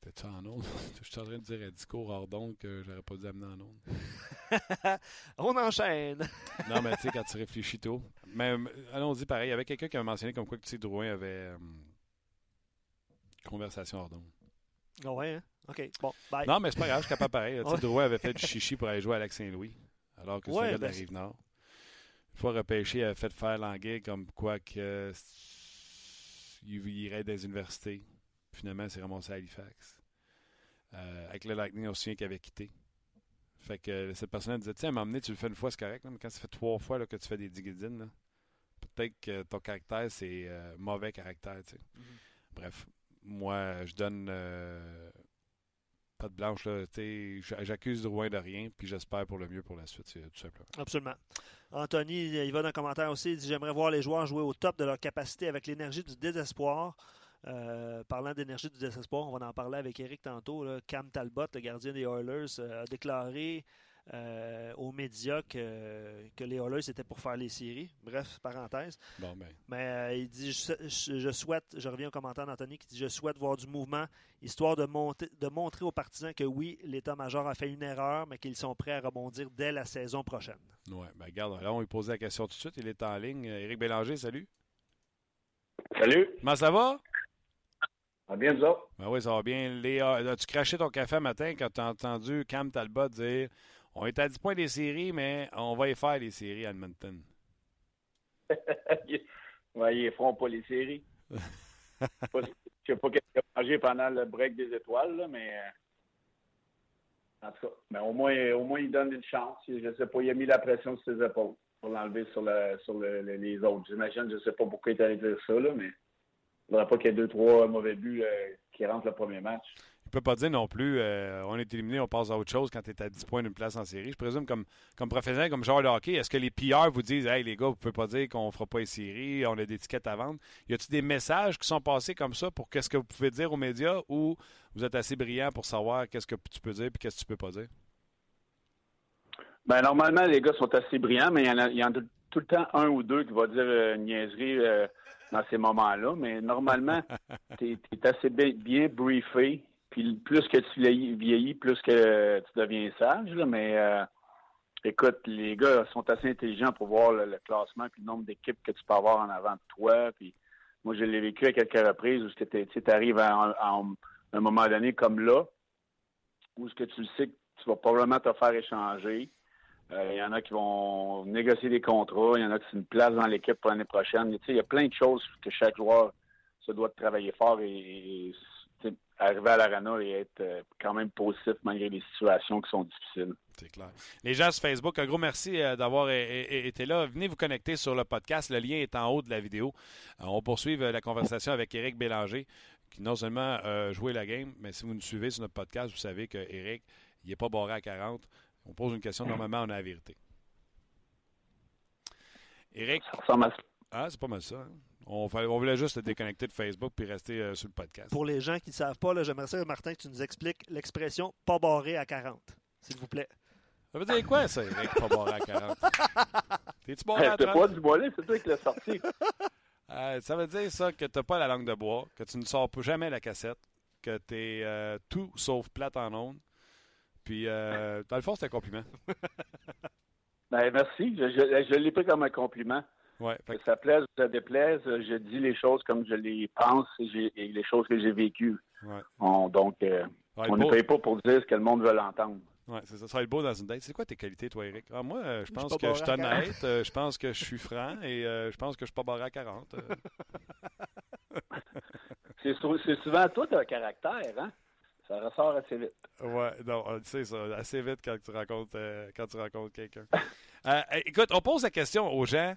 T'es-tu en onde? Je suis en train de dire un discours hors d'onde que j'aurais pas dû amener en onde. On enchaîne! Non, mais tu sais, quand tu réfléchis tôt. Mais allons-y pareil. Il y avait quelqu'un qui m'a mentionné comme quoi que tu sais, Drouin avait euh, conversation hors d'onde. Ah oh ouais, hein? OK. Bon, bye. Non, mais c'est pas grave, je suis capable pareil. Tu sais, Drouin avait fait du chichi pour aller jouer à Lac Saint-Louis, alors que c'est ouais, ben... de la Rive-Nord. Une fois repêché, il avait fait faire l'anglais comme quoi que il irait des universités. Finalement, c'est ramassé à Halifax. Euh, avec le Lightning, on se souvient qu'il avait quitté. Fait que cette personne-là disait, tiens, à m'emmener, tu le fais une fois, c'est correct, là, mais quand ça fait trois fois là, que tu fais des diguidines, là, peut-être que ton caractère, c'est euh, mauvais caractère. Tu sais. Mm-hmm. Bref, moi, je donne euh, pas de blanche. Là, j'accuse Drouin de rien, puis j'espère pour le mieux pour la suite, c'est tout simplement. Absolument. Anthony, il va dans le commentaire aussi, il dit, j'aimerais voir les joueurs jouer au top de leur capacité avec l'énergie du désespoir. Euh, parlant d'énergie du désespoir, on va en parler avec Éric tantôt. Là. Cam Talbot, le gardien des Oilers, euh, a déclaré euh, aux médias que, que les Oilers étaient pour faire les séries. Bref, parenthèse. Bon, ben. Mais euh, il dit, je, je souhaite, je reviens au commentaire d'Anthony qui dit, je souhaite voir du mouvement, histoire de, monter, de montrer aux partisans que oui, l'état-major a fait une erreur, mais qu'ils sont prêts à rebondir dès la saison prochaine. Oui, ben regarde, là on lui posait la question tout de suite, il est en ligne. Éric Bélanger, salut. Salut. Comment ça va? Ah bien, nous autres. Ben oui, ça va bien. Léa, as-tu craché ton café matin quand tu as entendu Cam Talbot dire « On est à dix points des séries, mais on va y faire les séries à Edmonton. » Ouais, ils ne feront pas les séries. Je ne sais pas qu'est-ce qu'il a mangé pendant le break des étoiles, là, mais en tout cas, ben, au moins, au moins, il donne une chance. Je ne sais pas, il a mis la pression sur ses épaules pour l'enlever sur, la, sur le, les autres. J'imagine, je ne sais pas pourquoi il est allé dire ça, là, mais... Il ne faudra pas qu'il y ait deux, trois mauvais buts euh, qui rentrent le premier match. Il ne peut pas dire non plus, euh, on est éliminé, on passe à autre chose quand tu es à dix points d'une place en série. Je présume, comme, comme professionnel, comme joueur de hockey, est-ce que les P R vous disent « Hey, les gars, vous ne pouvez pas dire qu'on ne fera pas les séries, on a des tickets à vendre. » Y a-t-il des messages qui sont passés comme ça pour qu'est-ce que vous pouvez dire aux médias ou vous êtes assez brillant pour savoir qu'est-ce que tu peux dire et qu'est-ce que tu ne peux pas dire? Bien, normalement, les gars sont assez brillants, mais il y en a, y en a tout le temps un ou deux qui va dire euh, une niaiserie euh, dans ces moments-là, mais normalement, tu es assez bien, bien briefé, puis plus que tu vieillis, plus que tu deviens sage, là, mais euh, écoute, les gars sont assez intelligents pour voir là, le classement puis le nombre d'équipes que tu peux avoir en avant de toi, puis moi, je l'ai vécu à quelques reprises où tu arrives à, à, à un moment donné comme là, où ce que tu le sais que tu vas probablement te faire échanger. Il euh, y en a qui vont négocier des contrats, il y en a qui c'est une place dans l'équipe pour l'année prochaine. Il y a plein de choses que chaque joueur se doit de travailler fort et, et arriver à l'arena et être euh, quand même positif malgré les situations qui sont difficiles. C'est clair. Les gens sur Facebook, un gros merci euh, d'avoir é- é- été là. Venez vous connecter sur le podcast. Le lien est en haut de la vidéo. Euh, on poursuit euh, la conversation avec Éric Bélanger qui non seulement euh, jouait la game, mais si vous nous suivez sur notre podcast, vous savez qu'Éric, il n'est pas barré à quarante. On pose une question, normalement, on a la vérité. Éric? Ça ressemble à ça. Ah, c'est pas mal ça. Hein? On, fallait, on voulait juste te déconnecter de Facebook puis rester euh, sur le podcast. Pour les gens qui ne savent pas, là, j'aimerais ça, Martin, que tu nous expliques l'expression « pas barré à quarante », s'il vous plaît. Ça veut dire quoi, ça, Éric, « pas barré à quarante » T'es-tu barré à trente? T'es pas du bois, c'est toi qui l'as sorti. Euh, ça veut dire ça, que t'as pas la langue de bois, que tu ne sors jamais la cassette, que t'es euh, tout sauf plate en ondes. Puis, euh, dans le fond, c'est un compliment. Ben, merci. Je, je, je l'ai pris comme un compliment. Ouais, fait... Que ça plaise ou ça déplaise, je dis les choses comme je les pense et, j'ai, et les choses que j'ai vécues. Ouais. On, donc, euh, on ne paye pas pour dire ce que le monde veut l'entendre. Ouais, c'est ça. Ça va être beau dans une date. C'est quoi tes qualités, toi, Éric? Ah, moi, euh, je pense je que je suis honnête, euh, je pense que je suis franc et euh, je pense que je suis pas barré à quarante. Euh. c'est, c'est souvent toi, t'as un caractère, hein? Ça ressort assez vite. Oui, non, tu sais ça, assez vite quand tu rencontres, euh, quand tu rencontres quelqu'un. euh, écoute, on pose la question aux gens.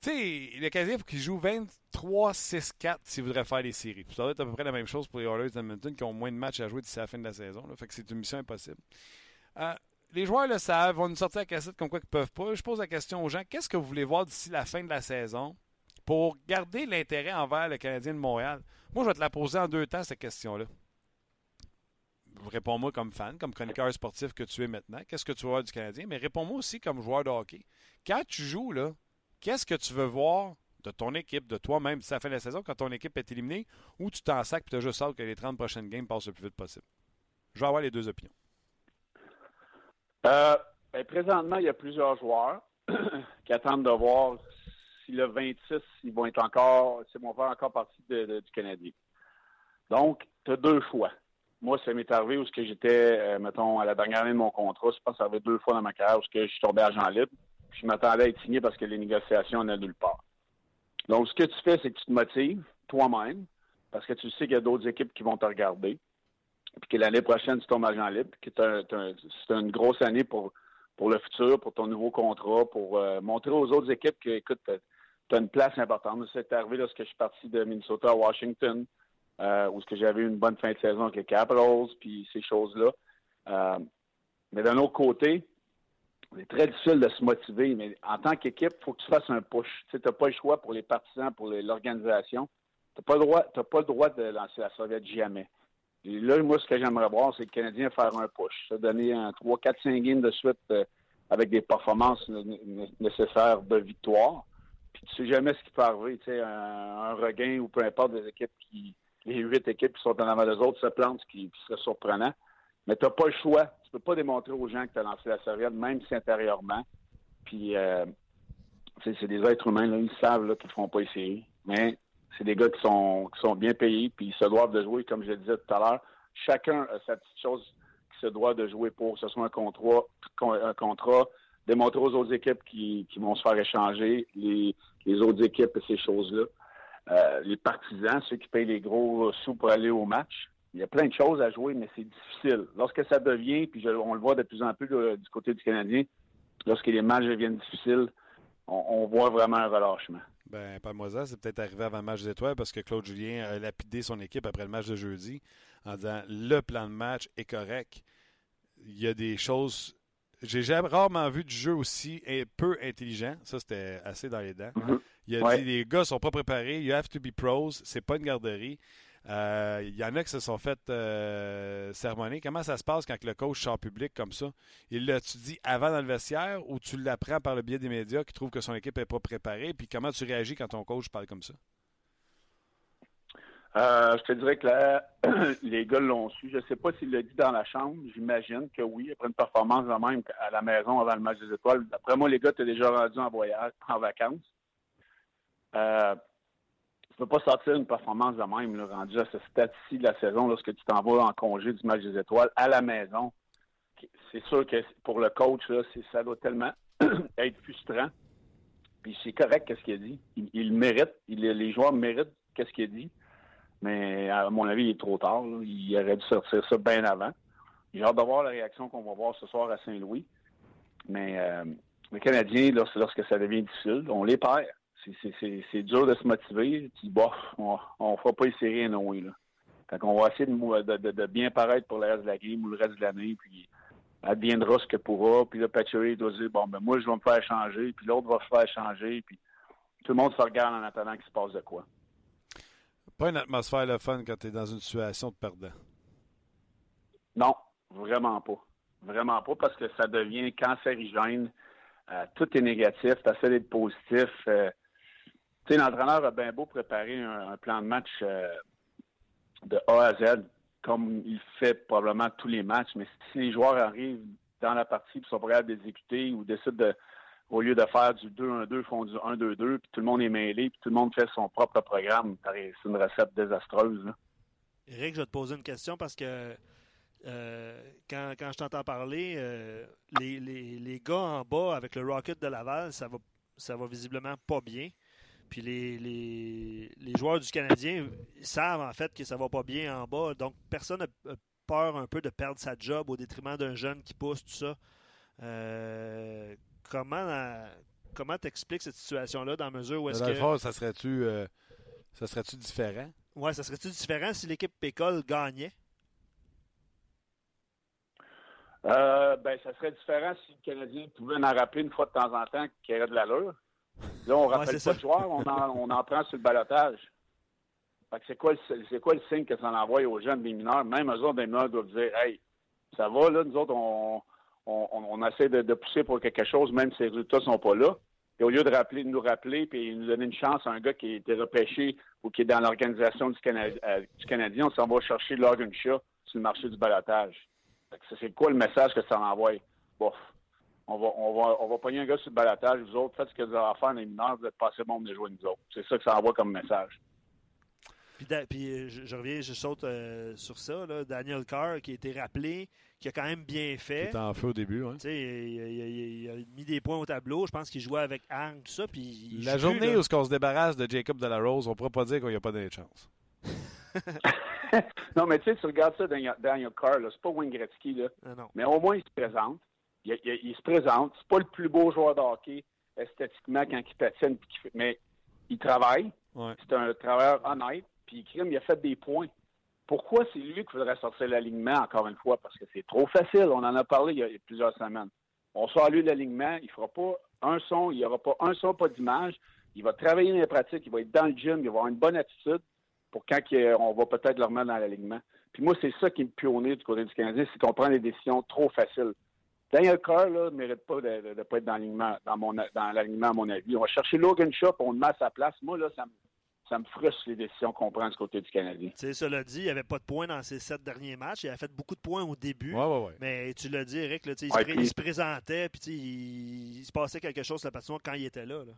Tu sais, le Canadien, il faut qu'il joue vingt-trois six quatre s'il voudrait faire les séries. Ça doit être à peu près la même chose pour les Oilers d'Edmonton qui ont moins de matchs à jouer d'ici la fin de la saison. Là. Fait que c'est une mission impossible. Euh, les joueurs le savent, vont nous sortir la cassette comme quoi qu'ils peuvent pas. Je pose la question aux gens, qu'est-ce que vous voulez voir d'ici la fin de la saison pour garder l'intérêt envers le Canadien de Montréal? Moi, je vais te la poser en deux temps, cette question-là. Réponds-moi comme fan, comme chroniqueur sportif que tu es maintenant. Qu'est-ce que tu veux voir du Canadien? Mais réponds-moi aussi comme joueur de hockey. Quand tu joues, là, qu'est-ce que tu veux voir de ton équipe, de toi-même, si ça fait la saison, quand ton équipe est éliminée, ou tu t'en sacs et tu as juste hâte que les trente prochaines games passent le plus vite possible? Je vais avoir les deux opinions. Euh, ben présentement, il y a plusieurs joueurs qui attendent de voir si le vingt-six, ils vont être encore, s'ils vont faire encore partie de, de, du Canadien. Donc, tu as deux choix. Moi, ça m'est arrivé où j'étais, euh, mettons, à la dernière année de mon contrat. Je pense que ça arrivait deux fois dans ma carrière où je suis tombé agent libre. Puis je m'attendais à être signé parce que les négociations n'allaient nulle part. Donc, ce que tu fais, c'est que tu te motives toi-même parce que tu sais qu'il y a d'autres équipes qui vont te regarder. Puis que l'année prochaine, tu tombes agent libre. Puis que t'as, t'as, c'est une grosse année pour, pour le futur, pour ton nouveau contrat, pour euh, montrer aux autres équipes que, écoute, tu as une place importante. C'est arrivé lorsque je suis parti de Minnesota à Washington. Euh, où est-ce que j'avais eu une bonne fin de saison avec les Capitals, puis ces choses-là. Euh, mais d'un autre côté, c'est très difficile de se motiver, mais en tant qu'équipe, il faut que tu fasses un push. Tu n'as pas le choix pour les partisans, pour les, l'organisation. Tu n'as pas le droit, t'as pas le droit de lancer la serviette jamais. Et là, moi, ce que j'aimerais voir, c'est le Canadien faire un push. Ça donner un trois, quatre, cinq games de suite euh, avec des performances n- n- nécessaires de victoire. Puis tu ne sais jamais ce qui peut arriver. Tu sais, un, un regain ou peu importe des équipes qui... Les huit équipes qui sont en avant des autres se plantent, ce qui serait surprenant. Mais tu n'as pas le choix. Tu ne peux pas démontrer aux gens que tu as lancé la serviette, même si intérieurement. Puis, euh, c'est, c'est des êtres humains, là, ils savent là, qu'ils ne feront pas essayer. Mais c'est des gars qui sont, qui sont bien payés, puis ils se doivent de jouer, comme je le disais tout à l'heure. Chacun a sa petite chose qui se doit de jouer pour, que ce soit un contrat, un contrat démontrer aux autres équipes qui, qui vont se faire échanger, les, les autres équipes et ces choses-là. Euh, les partisans, ceux qui payent les gros sous pour aller au match. Il y a plein de choses à jouer, mais c'est difficile. Lorsque ça devient, puis je, on le voit de plus en plus euh, du côté du Canadien, lorsque les matchs deviennent difficiles, on, on voit vraiment un relâchement. Ben, Palmoisan, c'est peut-être arrivé avant le match des Étoiles parce que Claude Julien a lapidé son équipe après le match de jeudi en disant « Le plan de match est correct. » Il y a des choses... J'ai jamais, rarement vu du jeu aussi peu intelligent. Ça, c'était assez dans les dents. Mm-hmm. Il a ouais. dit les gars ne sont pas préparés. You have to be pros. C'est pas une garderie. Euh, il y en a qui se sont fait euh, sermonner. Comment ça se passe quand le coach sort public comme ça? Il l'as-tu dit avant dans le vestiaire ou tu l'apprends par le biais des médias qui trouvent que son équipe n'est pas préparée? Puis comment tu réagis quand ton coach parle comme ça? Euh, je te dirais que la, les gars l'ont su. Je ne sais pas s'il l'a dit dans la chambre. J'imagine que oui, après une performance de même à la maison avant le match des Étoiles. D'après moi, les gars, t'es déjà rendu en voyage, en vacances. Euh, tu ne peux pas sortir une performance de même, là, rendue à ce stade-ci de la saison, lorsque tu t'en vas en congé du match des Étoiles à la maison. C'est sûr que pour le coach, là, c'est, ça doit tellement être frustrant. Puis c'est correct qu'est-ce qu'il a dit. Il, il mérite, il, les joueurs méritent qu'est-ce qu'il a dit. Mais à mon avis, il est trop tard. Là. Il aurait dû sortir ça bien avant. J'ai hâte de voir la réaction qu'on va voir ce soir à Saint-Louis. Mais euh, les Canadiens, lorsque, lorsque ça devient difficile, on les perd. C'est, c'est, c'est, c'est dur de se motiver. Tu dis, bof, on ne fera pas les séries, non, oui. Fait qu'on va essayer de, de, de, de bien paraître pour le reste de la game ou le reste de l'année. Puis adviendra ce que pourra. Puis là, Pacioretty doit dire, bon, ben moi, je vais me faire changer, puis l'autre va se faire changer, puis tout le monde se regarde en attendant qu'il se passe de quoi. Pas une atmosphère le fun quand tu es dans une situation de perdant. Non, vraiment pas. Vraiment pas, parce que ça devient cancérigène. Euh, tout est négatif, tu essaies d'être positif. Euh, tu sais, l'entraîneur a bien beau préparer un, un plan de match euh, de A à Z, comme il fait probablement tous les matchs, mais si les joueurs arrivent dans la partie et sont prêts à exécuter ou décident de, au lieu de faire du deux un deux, font du un deux deux, puis tout le monde est mêlé, puis tout le monde fait son propre programme, c'est une recette désastreuse. Là. Éric, je vais te poser une question parce que euh, quand, quand je t'entends parler, euh, les, les, les gars en bas avec le Rocket de Laval, ça va, ça va visiblement pas bien. Puis les, les, les joueurs du Canadien savent en fait que ça va pas bien en bas. Donc, personne n'a peur un peu de perdre sa job au détriment d'un jeune qui pousse, tout ça. Euh, comment comment t'expliques cette situation-là dans mesure où est-ce que... Dans le fond, ça serait-tu, euh, ça serait-tu différent? Ouais, ça serait-tu différent si l'équipe Pécole gagnait? Euh, ben, ça serait différent si le Canadien pouvait en rappeler une fois de temps en temps qu'il y aurait de l'allure. Là, on ne rappelle ouais, pas le joueur, on en, on en prend sur le ballottage. Fait que c'est quoi, le, c'est quoi le signe que ça envoie aux jeunes des mineurs? Même eux autres, des mineurs doivent dire « Hey, ça va, là, nous autres, on, on, on essaie de, de pousser pour quelque chose, même si les résultats ne sont pas là. » Et au lieu de, rappeler, de nous rappeler et nous donner une chance à un gars qui a été repêché ou qui est dans l'organisation du, Canadi- euh, du Canadien, on s'en va chercher l'orguncha sur le marché du ballottage. Fait que c'est quoi le message que ça envoie? Bof. On va, on va, on va pogner un gars sur le ballottage. Vous autres, faites ce que vous avez à faire, les mineurs, vous êtes passés bon de jouer nous autres. C'est ça que ça envoie comme message. Puis, da, puis je, je reviens, je saute euh, sur ça. Là. Daniel Carr, qui a été rappelé, qui a quand même bien fait. Il était en feu au début. Hein? Tu sais, il, il, il, il a mis des points au tableau. Je pense qu'il jouait avec Arne, tout ça. Puis la journée plus, où on se débarrasse de Jacob Delarose, on ne pourra pas dire qu'on n'y a pas donné de chance. Non, mais tu sais, tu regardes ça, Daniel, Daniel Carr, là, c'est pas Wayne Gretzky. Là. Ah non. Mais au moins, il se présente. Il, il, il se présente. C'est pas le plus beau joueur de hockey esthétiquement quand il patine, mais il travaille. Ouais. C'est un travailleur honnête. Puis il a fait des points. Pourquoi c'est lui qu'il faudrait sortir l'alignement, encore une fois? Parce que c'est trop facile. On en a parlé il y a, il y a plusieurs semaines. On sort lui de l'alignement, il fera pas un son, il n'y aura pas un son, pas d'image. Il va travailler dans les pratiques, il va être dans le gym, il va avoir une bonne attitude pour quand on va peut-être le remettre dans l'alignement. Puis moi, c'est ça qui me pue au nez du côté du Canadien, c'est qu'on prend des décisions trop faciles. Daniel Carr ne mérite pas de ne pas être dans l'alignement, dans, mon, dans l'alignement, à mon avis. On va chercher Logan Shaw, on le met à sa place. Moi, là, ça me, ça me frustre les décisions qu'on prend du côté du Canadien. Tu sais, cela dit, il n'y avait pas de points dans ses sept derniers matchs. Il a fait beaucoup de points au début. Ouais, ouais, ouais. Mais tu l'as dit, Éric, là, il, ouais, se pré- puis... il se présentait, puis il, il se passait quelque chose sur la patinoire quand il était là. là.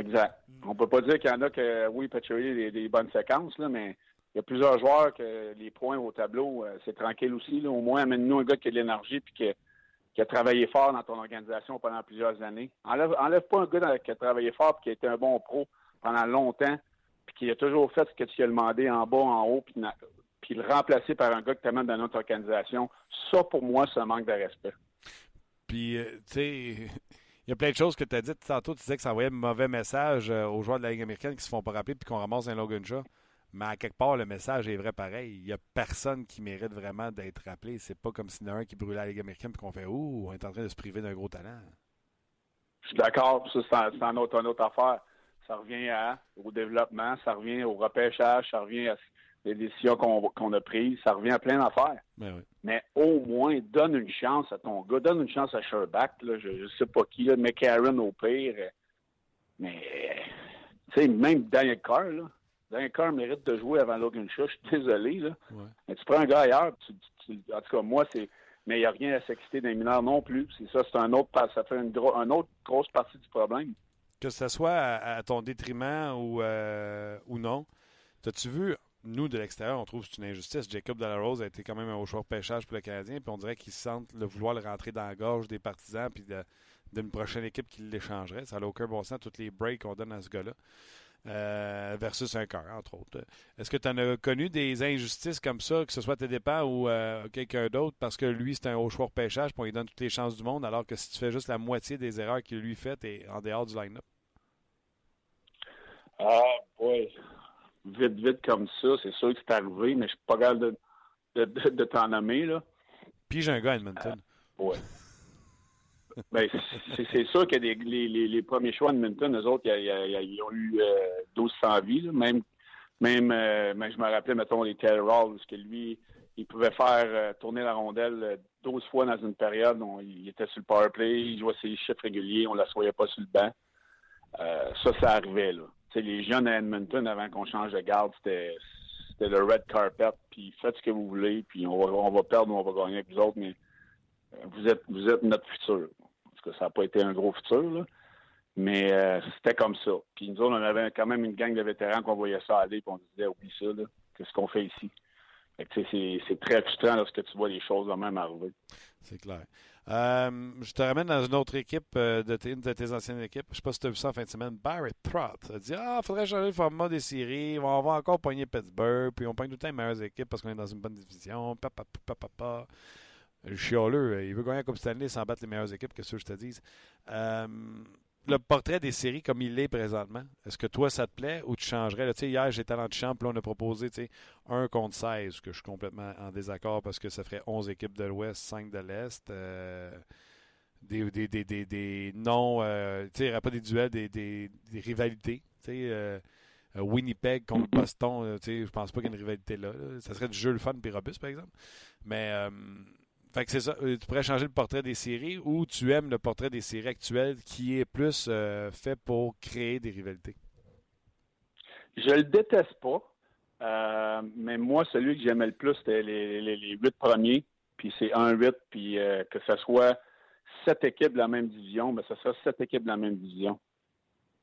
Exact. Mm. On ne peut pas dire qu'il y en a que, oui, Pacioretty a des bonnes séquences, là, mais... Il y a plusieurs joueurs que les points au tableau, c'est tranquille aussi. Là. Au moins, amène-nous un gars qui a de l'énergie et qui, qui a travaillé fort dans ton organisation pendant plusieurs années. Enlève, enlève pas un gars dans, qui a travaillé fort et qui a été un bon pro pendant longtemps puis qui a toujours fait ce que tu as demandé en bas, en haut, puis, puis le remplacer par un gars que tu amènes dans notre organisation. Ça, pour moi, c'est un manque de respect. Puis, euh, tu sais, il y a plein de choses que tu as dites. Tantôt, tu disais que ça envoyait un mauvais message aux joueurs de la Ligue américaine qui se font pas rappeler puis qu'on ramasse un Logan Shaw. Mais à quelque part, le message est vrai pareil. Il n'y a personne qui mérite vraiment d'être rappelé. C'est pas comme s'il y en a un qui brûlait la Ligue américaine et qu'on fait « Ouh, on est en train de se priver d'un gros talent. » Je suis d'accord. Ça, c'est en autre, une autre affaire. Ça revient à, au développement, ça revient au repêchage, ça revient à les décisions qu'on, qu'on a prises, ça revient à plein d'affaires. Mais, oui. Mais au moins, donne une chance à ton gars. Donne une chance à Scherbak. Là, je ne sais pas qui. Là, McCarron au pire. Mais, tu sais, même Daniel Carr, là. Daniel Carr mérite de jouer avant Logan Shaw, je suis désolé. Là. Ouais. Mais tu prends un gars ailleurs, tu, tu, tu, en tout cas, moi, c'est. Mais il n'y a rien à s'exciter d'un mineur non plus. C'est ça, c'est un autre ça fait une, dro... une autre grosse partie du problème. Que ce soit à, à ton détriment ou, euh, ou non, t'as-tu vu, nous, de l'extérieur, on trouve que c'est une injustice. Jacob Delarose a été quand même un haut choix de pêchage pour le Canadien, puis on dirait qu'ils sentent le vouloir le rentrer dans la gorge des partisans, puis de, d'une prochaine équipe qui l'échangerait. Ça n'a aucun bon sens, tous les breaks qu'on donne à ce gars-là. Euh, versus un cœur, entre autres. Est-ce que tu en as connu des injustices comme ça, que ce soit à tes dépens ou euh, quelqu'un d'autre, parce que lui, c'est un haut choix de pêchage, puis on lui donne toutes les chances du monde, alors que si tu fais juste la moitié des erreurs qu'il lui fait, t'es en dehors du line-up? Ah, oui. Vite, vite comme ça, c'est sûr que c'est arrivé, mais je suis pas capable de, de, de, de t'en nommer, là. Puis j'ai un gars à Edmonton. Euh, oui. Bien, c'est, c'est sûr que les, les, les premiers choix de Edmonton, eux autres, ils ont eu euh, mille deux cents vies. Là. Même, même euh, ben, je me rappelais, mettons, les Taylor Hall, parce que lui, il pouvait faire euh, tourner la rondelle douze fois dans une période. On, il était sur le power play, il jouait ses chiffres réguliers, on ne l'assoyait pas sur le banc. Euh, ça, ça arrivait. Là. Les jeunes à Edmonton, avant qu'on change de garde, c'était, c'était le red carpet, puis faites ce que vous voulez, puis on va, on va perdre ou on va gagner avec vous autres, mais vous êtes, vous êtes notre futur. Parce que ça n'a pas été un gros futur, là. Mais euh, c'était comme ça. Puis nous autres, on avait quand même une gang de vétérans qu'on voyait ça aller, puis on disait, oublie ça, là, qu'est-ce qu'on fait ici? Fait que, c'est, c'est très frustrant lorsque tu vois les choses quand même arriver. C'est clair. Euh, je te ramène dans une autre équipe, euh, de, t- une de tes anciennes équipes. Je ne sais pas si tu as vu ça en fin de semaine. Barrett Trott a dit, ah, il faudrait changer le format des séries. On va encore pogner Pittsburgh, puis on pogne tout le temps les meilleures équipes parce qu'on est dans une bonne division. Papa, papa, papa. Le chialeux, il veut gagner la Coupe Stanley sans battre les meilleures équipes, que ceux que je te dise. Euh, le portrait des séries comme il est présentement, est-ce que toi, ça te plaît ou tu changerais? Là, hier, j'étais dans le champ, puis là, on a proposé un contre seize, que je suis complètement en désaccord parce que ça ferait onze équipes de l'Ouest, cinq de l'Est. Euh, des, des, des, des, des non, euh, il n'y aurait pas des duels, des, des, des rivalités. Euh, Winnipeg contre Boston, je ne pense pas qu'il y ait une rivalité là, là. Ça serait du jeu le fun puis robuste, par exemple. Mais... Euh, fait que c'est ça. Tu pourrais changer le portrait des séries ou tu aimes le portrait des séries actuelles qui est plus euh, fait pour créer des rivalités? Je le déteste pas, euh, mais moi, celui que j'aimais le plus, c'était les, les, les huit premiers, puis c'est un huit, puis euh, que ce soit sept équipes de la même division, bien, ça sera sept équipes de la même division.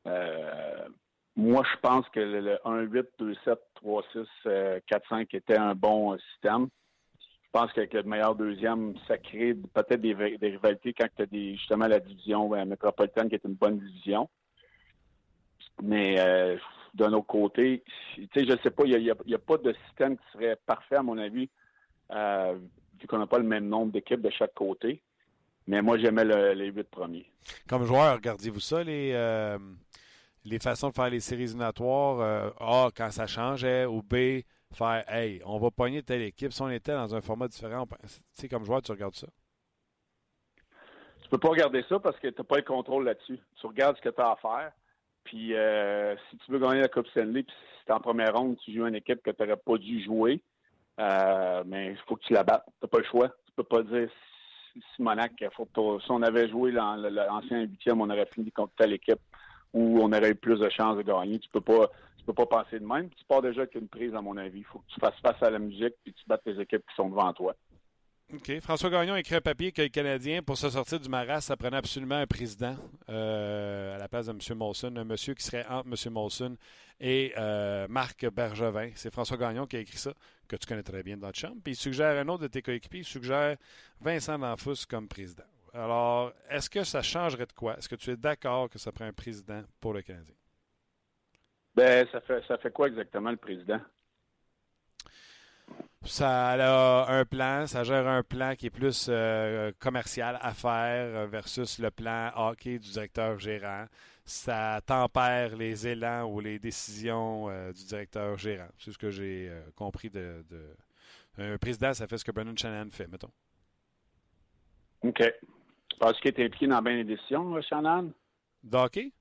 Euh, moi, je pense que le, le un huit, deux sept, trois six, euh, quatre cinq était un bon euh, système. Je pense qu'avec le meilleur deuxième, ça crée peut-être des, des rivalités quand tu as justement la division euh, métropolitaine qui est une bonne division. Mais euh, d'un autre côté, tu sais, je ne sais pas, il n'y a, a, a pas de système qui serait parfait, à mon avis, euh, vu qu'on n'a pas le même nombre d'équipes de chaque côté. Mais moi, j'aimais le, les huit premiers. Comme joueur, regardiez-vous ça, les... Euh... les façons de faire les séries éliminatoires, euh, A, quand ça changeait, ou B, faire « Hey, on va pogner telle équipe. Si on était dans un format différent, on... » Tu sais, comme joueur, tu regardes ça? Tu peux pas regarder ça parce que tu n'as pas le contrôle là-dessus. Tu regardes ce que tu as à faire, puis euh, si tu veux gagner la Coupe Stanley, puis si tu es en première ronde, tu joues une équipe que tu n'aurais pas dû jouer, euh, mais il faut que tu la battes. Tu n'as pas le choix. Tu peux pas dire « Simonac, faut... si on avait joué l'ancien huitième, on aurait fini contre telle équipe. » où on aurait eu plus de chances de gagner. Tu peux pas, tu peux pas penser de même. Tu pars déjà avec une prise, à mon avis. Il faut que tu fasses face à la musique et que tu battes les équipes qui sont devant toi. OK. François Gagnon a écrit un papier que les Canadiens, pour se sortir du maras, ça prenait absolument un président euh, à la place de M. Molson, un monsieur qui serait entre M. Molson et euh, Marc Bergevin. C'est François Gagnon qui a écrit ça, que tu connais très bien dans notre chambre. Puis il suggère un autre de tes coéquipiers, il suggère Vincent Danfousse comme président. Alors, est-ce que ça changerait de quoi? Est-ce que tu es d'accord que ça prend un président pour le Canadien? Ben, ça fait, ça fait quoi exactement, le président? Ça a un plan, ça gère un plan qui est plus euh, commercial à faire versus le plan hockey du directeur-gérant. Ça tempère les élans ou les décisions euh, du directeur-gérant. C'est ce que j'ai euh, compris de, de... Un président, ça fait ce que Brendan Shanahan fait, mettons. OK. Parce qu'il est impliqué dans bien les décisions, Shannon? D'hockey?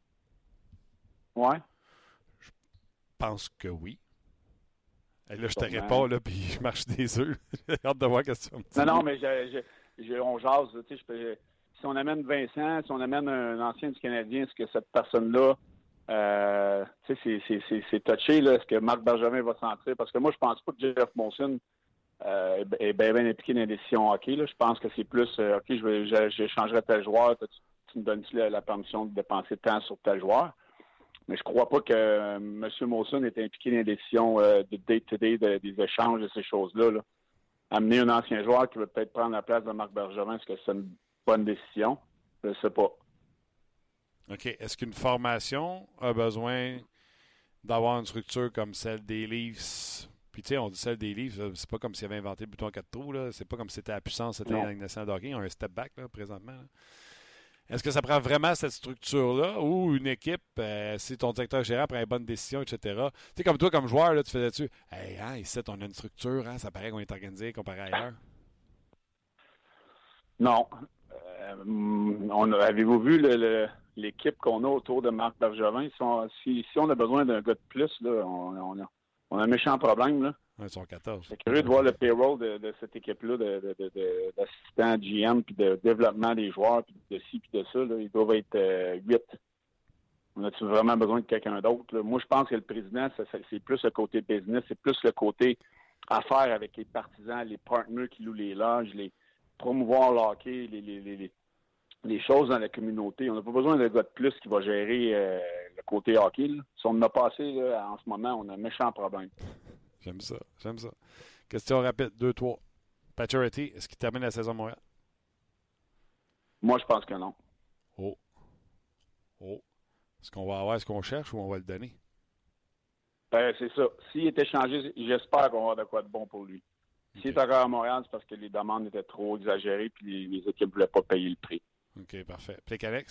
Ouais. Je pense que oui. Et là, je te réponds, là, puis je marche des œufs. J'ai hâte de voir qu'est-ce que tu me dis. Non, non, mais je, je, je, on jase. Tu sais, je, si on amène Vincent, si on amène un ancien du Canadien, est-ce que cette personne-là, euh, tu sais, c'est, c'est, c'est, c'est touché, là, est-ce que Marc Bergevin va sentir? Parce que moi, je pense pas que Jeff Monson Euh, est bien, bien impliqué dans les décisions hockey. Là. Je pense que c'est plus euh, « OK, je, vais, je, je changerai tel joueur, tu, tu me donnes-tu la, la permission de dépenser tant sur tel joueur? » Mais je ne crois pas que euh, M. Molson est impliqué dans les décisions euh, de day-to-day, de, des échanges, de ces choses-là. Là. Amener un ancien joueur qui veut peut-être prendre la place de Marc Bergevin, est-ce que c'est une bonne décision? Je ne sais pas. OK. Est-ce qu'une formation a besoin d'avoir une structure comme celle des Leafs? Puis, tu sais, on dit celle des livres, c'est pas comme s'il avait inventé le bouton à quatre trous, là. C'est pas comme si c'était à la puissance, c'était la Ligue nationale de hockey. Ils ont un step back, là, présentement. Là. Est-ce que ça prend vraiment cette structure-là ou une équipe, euh, si ton directeur gérant prend une bonne décision, et cetera? Tu sais, comme toi, comme joueur, là, tu faisais-tu, hey, hein, ici, on a une structure, hein, ça paraît qu'on est organisé comparé à ailleurs. Non. Euh, on a, avez-vous vu le, le, l'équipe qu'on a autour de Marc Bergevin? Si on, si, si on a besoin d'un gars de plus, là, on, on, a, on a un méchant problème. Là. Ils sont quatorze. C'est curieux de voir le payroll de, de cette équipe-là, de, de, de, de, d'assistants G M, puis de développement des joueurs, puis de ci, puis de ça. Là, ils doivent être euh, huit. On a-tu vraiment besoin de quelqu'un d'autre? Là? Moi, je pense que le président, c'est, c'est plus le côté business, c'est plus le côté affaire avec les partisans, les partners qui louent les loges, les promouvoir le hockey, les, les, les, les choses dans la communauté. On n'a pas besoin d'un gars de plus qui va gérer euh, le côté hockey. Là. Si on en a passé, là, en ce moment, on a un méchant problème. J'aime ça, j'aime ça. Question rapide, deux trois. Pacioretty, est-ce qu'il termine la saison de Montréal? Moi, je pense que non. Oh. Oh. Est-ce qu'on va avoir ce qu'on cherche ou on va le donner? Ben, c'est ça. S'il est échangé, j'espère qu'on va avoir de quoi de bon pour lui. Okay. S'il est encore à Montréal, c'est parce que les demandes étaient trop exagérées et les, les équipes ne voulaient pas payer le prix. OK, parfait. Plekanec?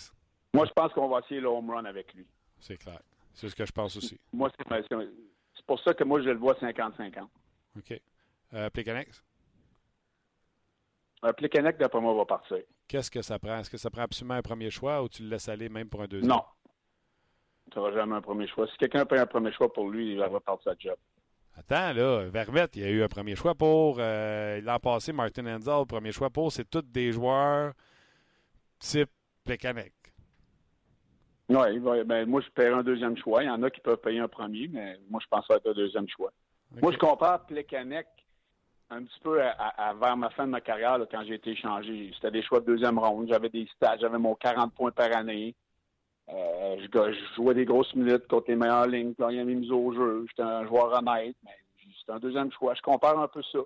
Moi, je pense qu'on va essayer le home run avec lui. C'est clair. C'est ce que je pense aussi. Moi, c'est, c'est pour ça que moi, je le vois cinquante cinquante. OK. Euh, Plekanec? Euh, Plekanec, d'après moi, va partir. Qu'est-ce que ça prend? Est-ce que ça prend absolument un premier choix ou tu le laisses aller même pour un deuxième? Non. Tu n'auras jamais un premier choix. Si quelqu'un paye un premier choix pour lui, il va perdre sa job. Attends, là, Vermette, il y a eu un premier choix pour. Euh, l'an passé, Martin Enzal, premier choix pour. C'est tous des joueurs type Plekanec. Oui, ben, moi, je paierai un deuxième choix. Il y en a qui peuvent payer un premier, mais moi, je pense à un deuxième choix. Okay. Moi, je compare Plekanec un petit peu à, à, à vers ma fin de ma carrière, là, quand j'ai été échangé. C'était des choix de deuxième ronde. J'avais des stages. J'avais mon quarante points par année. Euh, je, je jouais des grosses minutes contre les meilleures lignes, il y a mis au jeu. J'étais un joueur honnête, mais c'est un deuxième choix. Je compare un peu ça.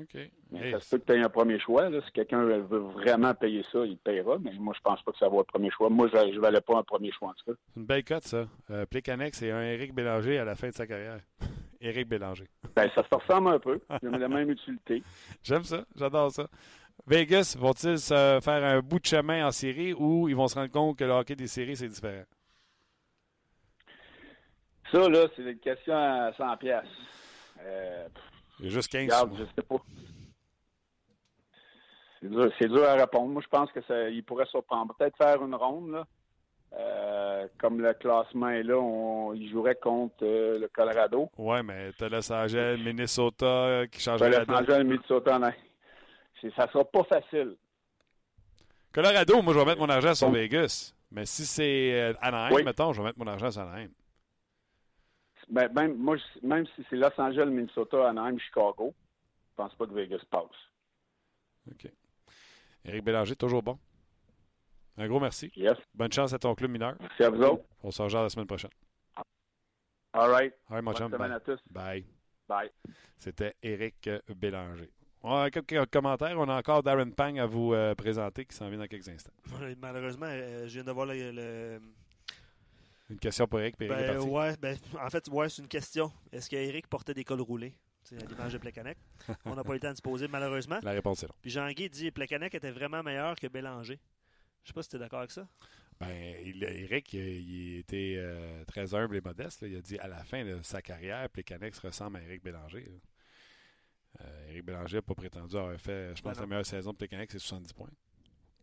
Okay. Mais hey, ça se peut que tu aies un premier choix. Là. Si quelqu'un veut vraiment payer ça, il payera. Mais moi, je pense pas que ça va être le premier choix. Moi, je ne valais pas un premier choix en tout cas. C'est une belle cote, ça. Euh, Plekanec, c'est un Éric Bélanger à la fin de sa carrière. Éric Bélanger. Ben, ça se ressemble un peu. Ils ont la même utilité. J'aime ça. J'adore ça. Vegas, vont-ils se faire un bout de chemin en série ou ils vont se rendre compte que le hockey des séries, c'est différent? Ça, là, c'est une question à cent dollars. Euh, Il y a juste quinze. Regarde, je sais pas. C'est dur, c'est dur à répondre. Moi, je pense qu'ils pourraient surprendre. Peut-être faire une ronde, là. Euh, comme le classement est là, on, ils joueraient contre euh, le Colorado. Oui, mais tu as Los Angeles, Minnesota qui changerait la donne. Los Angeles, Minnesota, non. C'est, ça sera pas facile. Colorado, moi, je vais mettre mon argent sur Vegas. Mais si c'est Anaheim, oui. Mettons, je vais mettre mon argent sur Anaheim. Ben, même, moi, même si c'est Los Angeles, Minnesota, Anaheim, Chicago, je pense pas que Vegas passe. OK. Éric Bélanger, toujours bon. Un gros merci. Yes. Bonne chance à ton club mineur. Merci à vous autres. On se rejoint la semaine prochaine. All right. All right, mon chum. Bonne semaine à tous. Bye. Bye. C'était Éric Bélanger. On a quelques commentaires. On a encore Darren Pang à vous euh, présenter qui s'en vient dans quelques instants. Malheureusement, euh, je viens de voir le, le... Une question pour Éric. Ben, ouais, ben, en fait, ouais, c'est une question. Est-ce qu'Éric portait des cols roulés? C'est à l'image de Plekanec. On n'a pas eu le temps de se poser, malheureusement. La réponse est non. Puis Jean-Guy dit Plekanec était vraiment meilleur que Bélanger. Je ne sais pas si tu es d'accord avec ça. Ben, il, Éric, il était euh, très humble et modeste. Là. Il a dit à la fin de sa carrière, Plekanec se ressemble à Éric Bélanger. Là. Euh, Éric Bélanger n'a pas prétendu avoir fait, je pense, ben la meilleure saison de Plekanec, c'est soixante-dix points.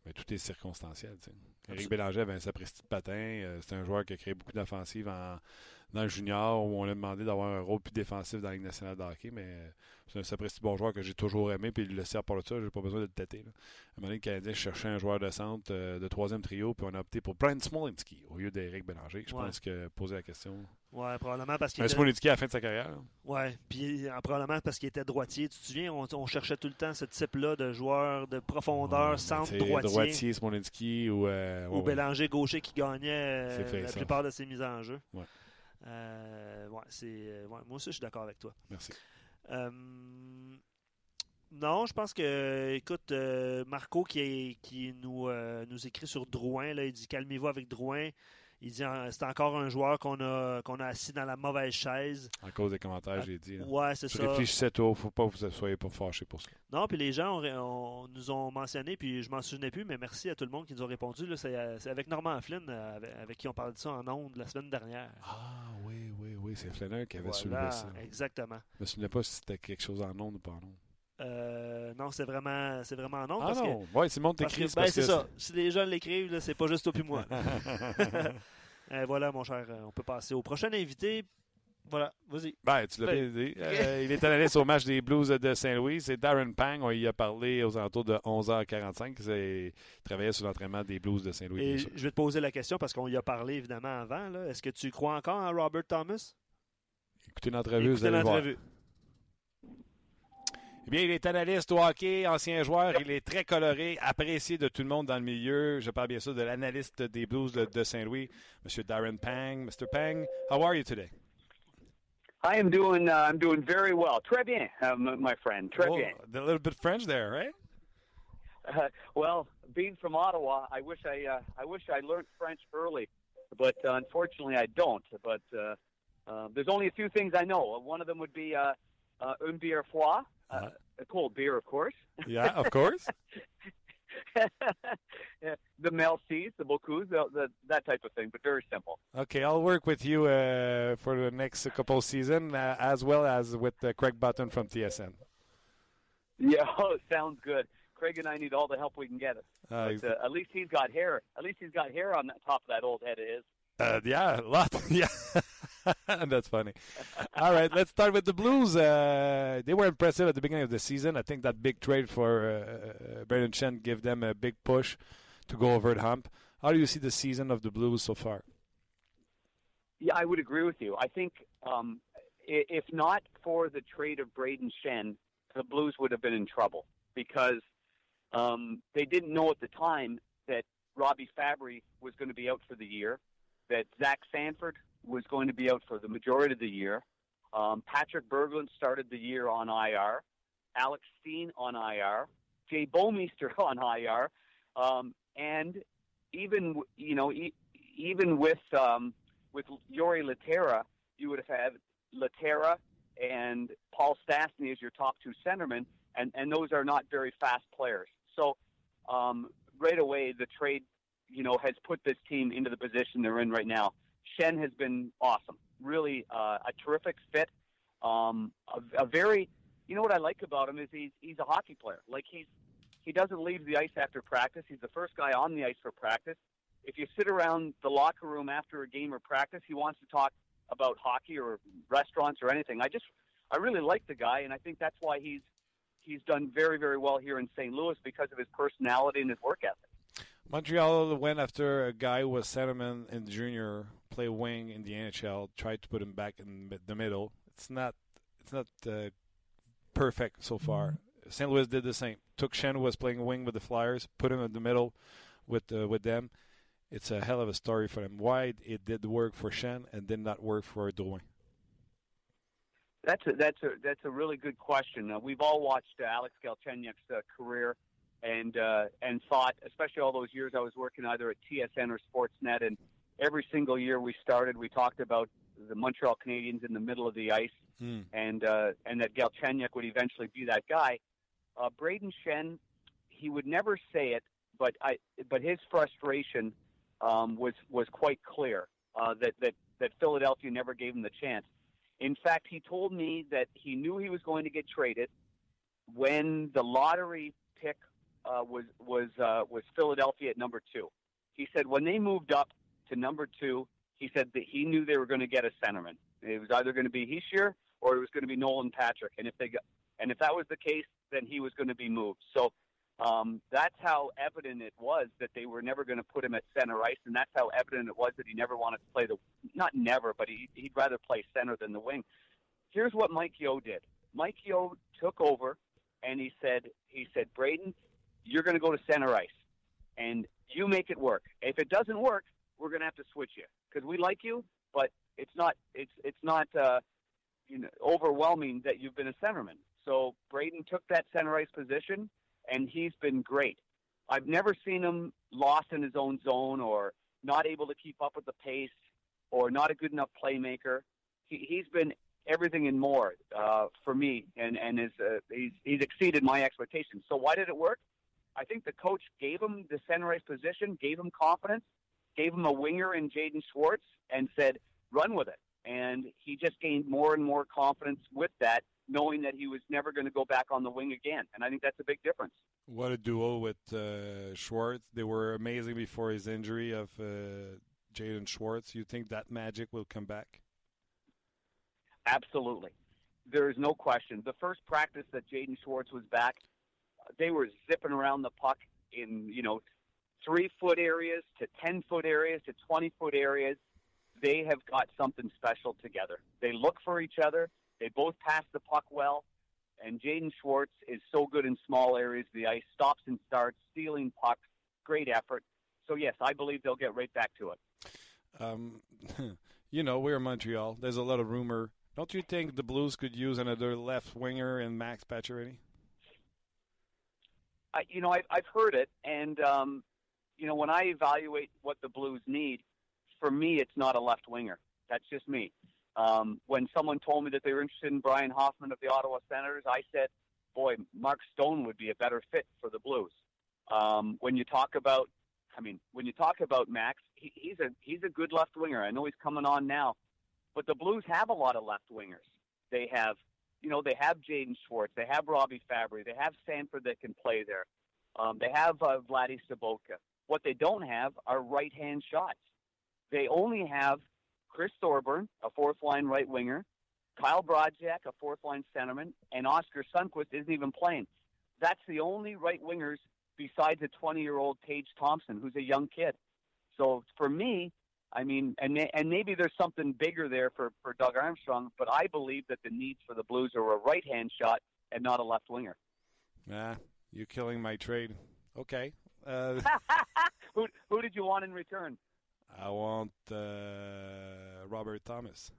Mais tout est circonstanciel. T'sais. Éric Bélanger avait un sapristi de patin. Euh, c'est un joueur qui a créé beaucoup d'offensives en, dans le junior, où on l'a demandé d'avoir un rôle plus défensif dans la Ligue nationale de hockey. Mais euh, c'est un sapristi bon joueur que j'ai toujours aimé. Puis il le sert par le dessus, j'ai pas besoin de le tâter. À un moment donné, le Canadien cherchait un joueur de centre euh, de troisième trio, puis on a opté pour Brayden Schenn au lieu d'Éric Bélanger. Je ouais. pense que poser la question. Ouais, probablement parce qu'il était... à la fin de sa carrière. Là. Ouais, puis probablement parce qu'il était droitier. Tu te souviens, on, on cherchait tout le temps ce type-là de joueur de profondeur, ouais, centre droitier. Droitier, Smolinski ou... Euh, ouais, ou ouais. Bélanger gaucher qui gagnait euh, fait, la ça. plupart de ses mises en jeu. Ouais. Euh, ouais, c'est, ouais, moi aussi, je suis d'accord avec toi. Merci. Euh, non, je pense que, écoute, euh, Marco qui, est, qui nous, euh, nous écrit sur Drouin, là, il dit « Calmez-vous avec Drouin ». Il dit c'est encore un joueur qu'on a, qu'on a assis dans la mauvaise chaise. À cause des commentaires, à... j'ai dit. Là. Ouais, c'est je ça. Réfléchissez tôt, faut pas que vous soyez pas fâchés pour ça. Non, puis les gens on, on, nous ont mentionné, puis je m'en souvenais plus, mais merci à tout le monde qui nous a répondu. Là, c'est, c'est avec Normand Flynn, avec, avec qui on parlait de ça en ondes la semaine dernière. Ah oui, oui, oui, c'est Flynn qui avait voilà, soulevé ça. Exactement. Je me souvenais pas si c'était quelque chose en ondes ou pas en ondes. Euh, non, c'est vraiment, c'est vraiment non. Ah parce non, que, ouais, si le monde t'écrit, c'est ben, parce c'est que... ça. Si les gens l'écrivent, là, c'est pas juste toi puis moi. euh, voilà, mon cher, on peut passer au prochain invité. Voilà, vas-y. Ben, tu l'as ben. bien dit. Euh, il est analyste au match des Blues de Saint-Louis. C'est Darren Pang. On y a parlé aux alentours de onze heures quarante-cinq. Il travaillait sur l'entraînement des Blues de Saint-Louis. Et je vais te poser la question parce qu'on y a parlé évidemment avant. Là. Est-ce que tu crois encore à Robert Thomas? Écoutez l'entrevue, Écoutez vous allez l'entrevue. Voir. Eh bien, il est analyste au hockey, ancien joueur. Il est très coloré, apprécié de tout le monde dans le milieu. Je parle bien sûr de l'analyste des Blues de, de Saint-Louis, M. Darren Pang. mister Pang, how are you today? I am doing. Uh, I'm doing very well. Très bien, uh, my friend. Très oh, bien. A little bit French there, right? Uh, well, being from Ottawa, I wish I. Uh, I wish I learned French early, but uh, unfortunately, I don't. But uh, uh, there's only a few things I know. One of them would be uh, uh, une bière froide. Uh, a cold beer, of course. Yeah, of course. The Melcies, the Bocuse, the, the, that type of thing, but very simple. Okay, I'll work with you uh, for the next couple seasons, uh, as well as with uh, Craig Button from T S N. Yeah, oh, sounds good. Craig and I need all the help we can get. Uh, but, uh, at least he's got hair. At least he's got hair on the top of that old head of his. Uh, yeah, a lot. Yeah. That's funny. All right, let's start with the Blues. Uh, they were impressive at the beginning of the season. I think that big trade for uh, Brayden Schenn gave them a big push to go over the hump. How do you see the season of the Blues so far? Yeah, I would agree with you. I think um, if not for the trade of Brayden Schenn, the Blues would have been in trouble because um, they didn't know at the time that Robbie Fabry was going to be out for the year, that Zach Sanford was going to be out for the majority of the year. Um, Patrick Berglund started the year on I R. Alex Steen on I R. Jay Bomeister on I R. Um, and even, you know, e- even with um, with Jori Laterra, you would have had Laterra and Paul Stastny as your top two centermen, and, and those are not very fast players. So um, right away, the trade, you know, has put this team into the position they're in right now. Schenn has been awesome, really uh, a terrific fit. Um, a, a very, you know what I like about him is he's he's a hockey player. Like he's he doesn't leave the ice after practice. He's the first guy on the ice for practice. If you sit around the locker room after a game or practice, he wants to talk about hockey or restaurants or anything. I just I really like the guy, and I think that's why he's he's done very very well here in Saint Louis because of his personality and his work ethic. Montreal went after a guy who was centerman in junior, play wing in the N H L, tried to put him back in the middle. It's not it's not uh, perfect so far. Saint Louis did the same. Took Schenn, who was playing wing with the Flyers, put him in the middle with uh, with them. It's a hell of a story for them. Why it did work for Schenn and did not work for Drouin? That's a, that's a, that's a really good question. Uh, we've all watched uh, Alex Galchenyuk's uh, career. And uh, and thought, especially all those years I was working either at T S N or Sportsnet, and every single year we started, we talked about the Montreal Canadiens in the middle of the ice, mm. and uh, and that Galchenyuk would eventually be that guy. Uh, Brayden Schenn, he would never say it, but I but his frustration um, was was quite clear uh, that that that Philadelphia never gave him the chance. In fact, he told me that he knew he was going to get traded when the lottery pick. Uh, was was uh, was Philadelphia at number two. He said when they moved up to number two, he said that he knew they were going to get a centerman. It was either going to be Heischer or it was going to be Nolan Patrick. And if they got, and if that was the case, then he was going to be moved. So um, that's how evident it was that they were never going to put him at center ice, and that's how evident it was that he never wanted to play the not never, but he, he'd rather play center than the wing. Here's what Mike Yeo did. Mike Yeo took over, and he said he said Brayden, you're going to go to center ice, and you make it work. If it doesn't work, we're going to have to switch you because we like you, but it's not it's it's not uh, you know, overwhelming that you've been a centerman. So Brayden took that center ice position, and he's been great. I've never seen him lost in his own zone or not able to keep up with the pace or not a good enough playmaker. He, he's been everything and more uh, for me, and and is uh, he's he's exceeded my expectations. So why did it work? I think the coach gave him the center ice position, gave him confidence, gave him a winger in Jaden Schwartz, and said, run with it. And he just gained more and more confidence with that, knowing that he was never going to go back on the wing again. And I think that's a big difference. What a duo with uh, Schwartz. They were amazing before his injury of uh, Jaden Schwartz. You think that magic will come back? Absolutely. There is no question. The first practice that Jaden Schwartz was back, they were zipping around the puck in, you know, three-foot areas to ten-foot areas to twenty-foot areas. They have got something special together. They look for each other. They both pass the puck well. And Jaden Schwartz is so good in small areas of the ice, stops and starts, stealing pucks, great effort. So, yes, I believe they'll get right back to it. Um, you know, we're in Montreal. There's a lot of rumor. Don't you think the Blues could use another left winger in Max Pacioretty? I, you know, I've, I've heard it. And, um, you know, when I evaluate what the Blues need, for me, it's not a left winger. That's just me. Um, when someone told me that they were interested in Brian Hoffman of the Ottawa Senators, I said, boy, Mark Stone would be a better fit for the Blues. Um, when you talk about, I mean, when you talk about Max, he, he's a he's a good left winger. I know he's coming on now, but the Blues have a lot of left wingers. They have, you know, they have Jaden Schwartz. They have Robbie Fabry. They have Sanford that can play there. Um, they have uh, Vladdy Sobotka. What they don't have are right-hand shots. They only have Chris Thorburn, a fourth-line right winger, Kyle Brajczak, a fourth-line centerman, and Oscar Sundquist isn't even playing. That's the only right wingers besides a twenty-year-old Tage Thompson, who's a young kid. So for me, I mean, and and maybe there's something bigger there for, for Doug Armstrong, but I believe that the needs for the Blues are a right-hand shot and not a left winger. Ah, you're killing my trade. Okay. Uh... who who did you want in return? I want uh, Robert Thomas.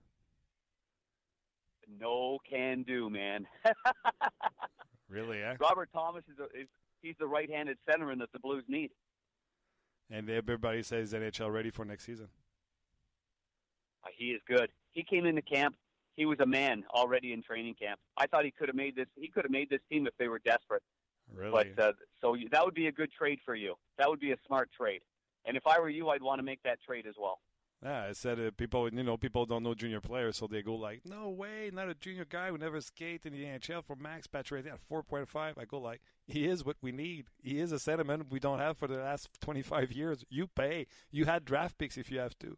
No can do, man. Really, eh? Robert Thomas, is, a, is he's the right-handed centerman that the Blues need. And everybody says N H L ready for next season. Uh, he is good. He came into camp. He was a man already in training camp. I thought he could have made this. He could have made this team if they were desperate. Really? But, uh, so you, that would be a good trade for you. That would be a smart trade. And if I were you, I'd want to make that trade as well. Yeah, I said uh, people, you know, people don't know junior players, so they go like, no way, not a junior guy who never skated in the N H L for Max Pacioretty at four point five. I go like, he is what we need. He is a sentiment we don't have for the last twenty-five years. You pay. You had draft picks if you have to.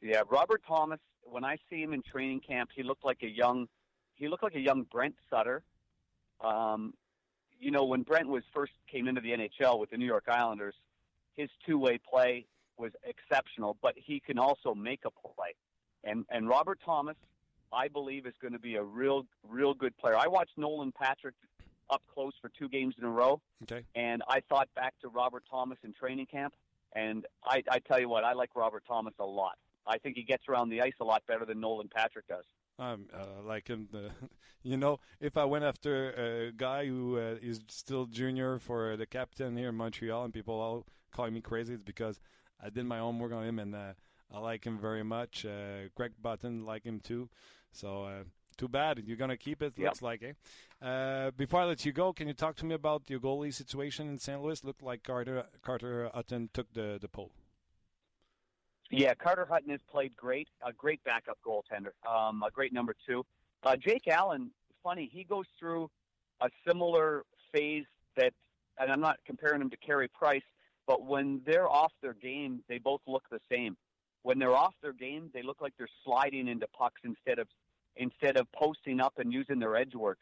Yeah, Robert Thomas, when I see him in training camp, he looked like a young, he looked like a young Brent Sutter. Um, you know, when Brent was first came into the N H L with the New York Islanders, his two-way play was exceptional, but he can also make a play. And and Robert Thomas, I believe, is going to be a real, real good player. I watched Nolan Patrick up close for two games in a row, okay. And I thought back to Robert Thomas in training camp, and I, I tell you what, I like Robert Thomas a lot. I think he gets around the ice a lot better than Nolan Patrick does. I'm uh, like him, uh, you know, if I went after a guy who uh, is still junior for the captain here in Montreal and people all calling me crazy, it's because I did my homework on him and uh, I like him very much. Uh, Greg Button like him too. So uh, too bad. You're going to keep it, yep. Looks like, eh? Uh, before I let you go, can you talk to me about your goalie situation in Saint Louis? Looked like Carter Carter Hutton took the, the pole. Yeah, Carter Hutton has played great, a great backup goaltender, um, a great number two. Uh, Jake Allen, funny, he goes through a similar phase that, and I'm not comparing him to Carey Price, but when they're off their game, they both look the same. When they're off their game, they look like they're sliding into pucks instead of instead of posting up and using their edge work.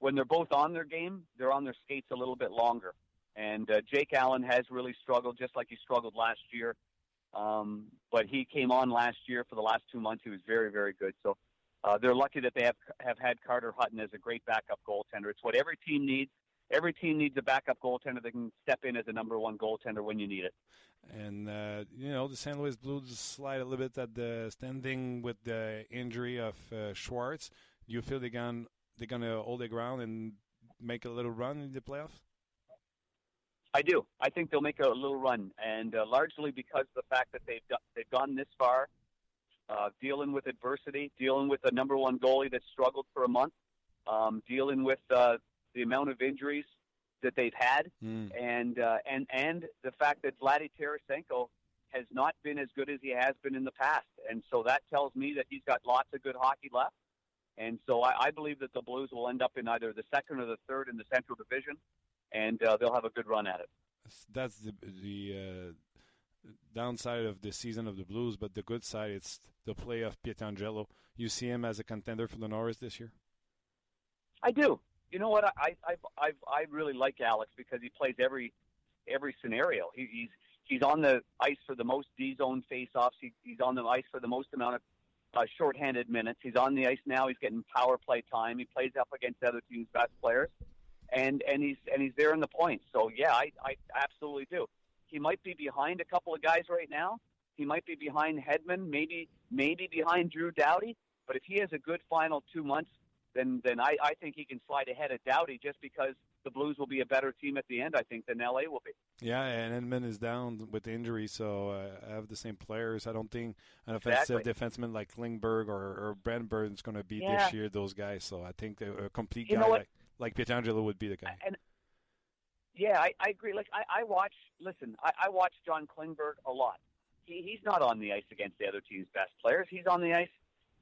When they're both on their game, they're on their skates a little bit longer. And uh, Jake Allen has really struggled, just like he struggled last year. Um, but he came on last year. For the last two months, he was very, very good. So uh, they're lucky that they have have had Carter Hutton as a great backup goaltender. It's what every team needs. Every team needs a backup goaltender that can step in as a number one goaltender when you need it. And, uh, you know, the Saint Louis Blues slide a little bit at the standing with the injury of uh, Schwartz. Do you feel they're going they're going to hold their ground and make a little run in the playoffs? I do. I think they'll make a little run, and uh, largely because of the fact that they've done, they've gone this far, uh, dealing with adversity, dealing with the number one goalie that struggled for a month, um, dealing with uh, the amount of injuries that they've had, mm. and uh, and and the fact that Vladdy Tarasenko has not been as good as he has been in the past, and so that tells me that he's got lots of good hockey left, And so I, I believe that the Blues will end up in either the second or the third in the Central Division, and uh, they'll have a good run at it. That's the the uh, downside of the season of the Blues, but the good side, it's the play of Pietrangelo. You see him as a contender for the Norris this year? I do. You know what? I I I I really like Alex because he plays every every scenario. He, he's he's on the ice for the most D-zone faceoffs. He, he's on the ice for the most amount of uh, shorthanded minutes. He's on the ice now. He's getting power play time. He plays up against other teams' best players. And and he's and he's there in the points. So yeah, I, I absolutely do. He might be behind a couple of guys right now. He might be behind Hedman, maybe maybe behind Drew Doughty. But if he has a good final two months, then then I, I think he can slide ahead of Doughty just because the Blues will be a better team at the end, I think, than L A will be. Yeah, and Edmund is down with injury, so uh, I have the same players. I don't think an offensive exactly. defenseman like Klingberg or, or Brandberg is going to beat yeah. this year those guys. So I think a complete you guy like, like Pietrangelo would be the guy. And yeah, I, I agree. Like I, I watch, listen, I, I watch John Klingberg a lot. He, he's not on the ice against the other team's best players. He's on the ice.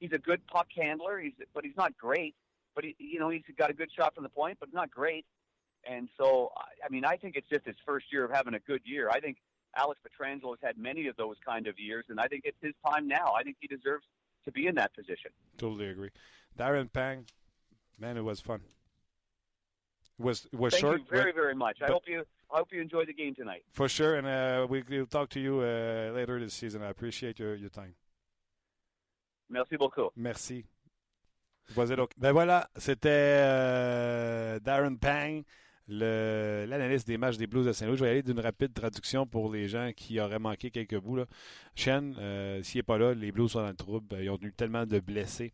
He's a good puck handler, he's, but he's not great. But, he, you know, he's got a good shot from the point, but not great. And so, I mean, I think it's just his first year of having a good year. I think Alex Petrangelo's had many of those kind of years, and I think it's his time now. I think he deserves to be in that position. Totally agree. Darren Pang, man, it was fun. It was, it was Thank short. Thank you very, but, very much. I hope you I hope you enjoy the game tonight. For sure, and uh, we'll talk to you uh, later this season. I appreciate your, your time. Merci beaucoup. Merci. Ben voilà, c'était euh, Darren Pang, l'analyste des matchs des Blues de Saint-Louis. Je vais aller d'une rapide traduction pour les gens qui auraient manqué quelques bouts. Chen, euh, s'il n'est pas là, les Blues sont dans le trouble. Ils ont eu tellement de blessés.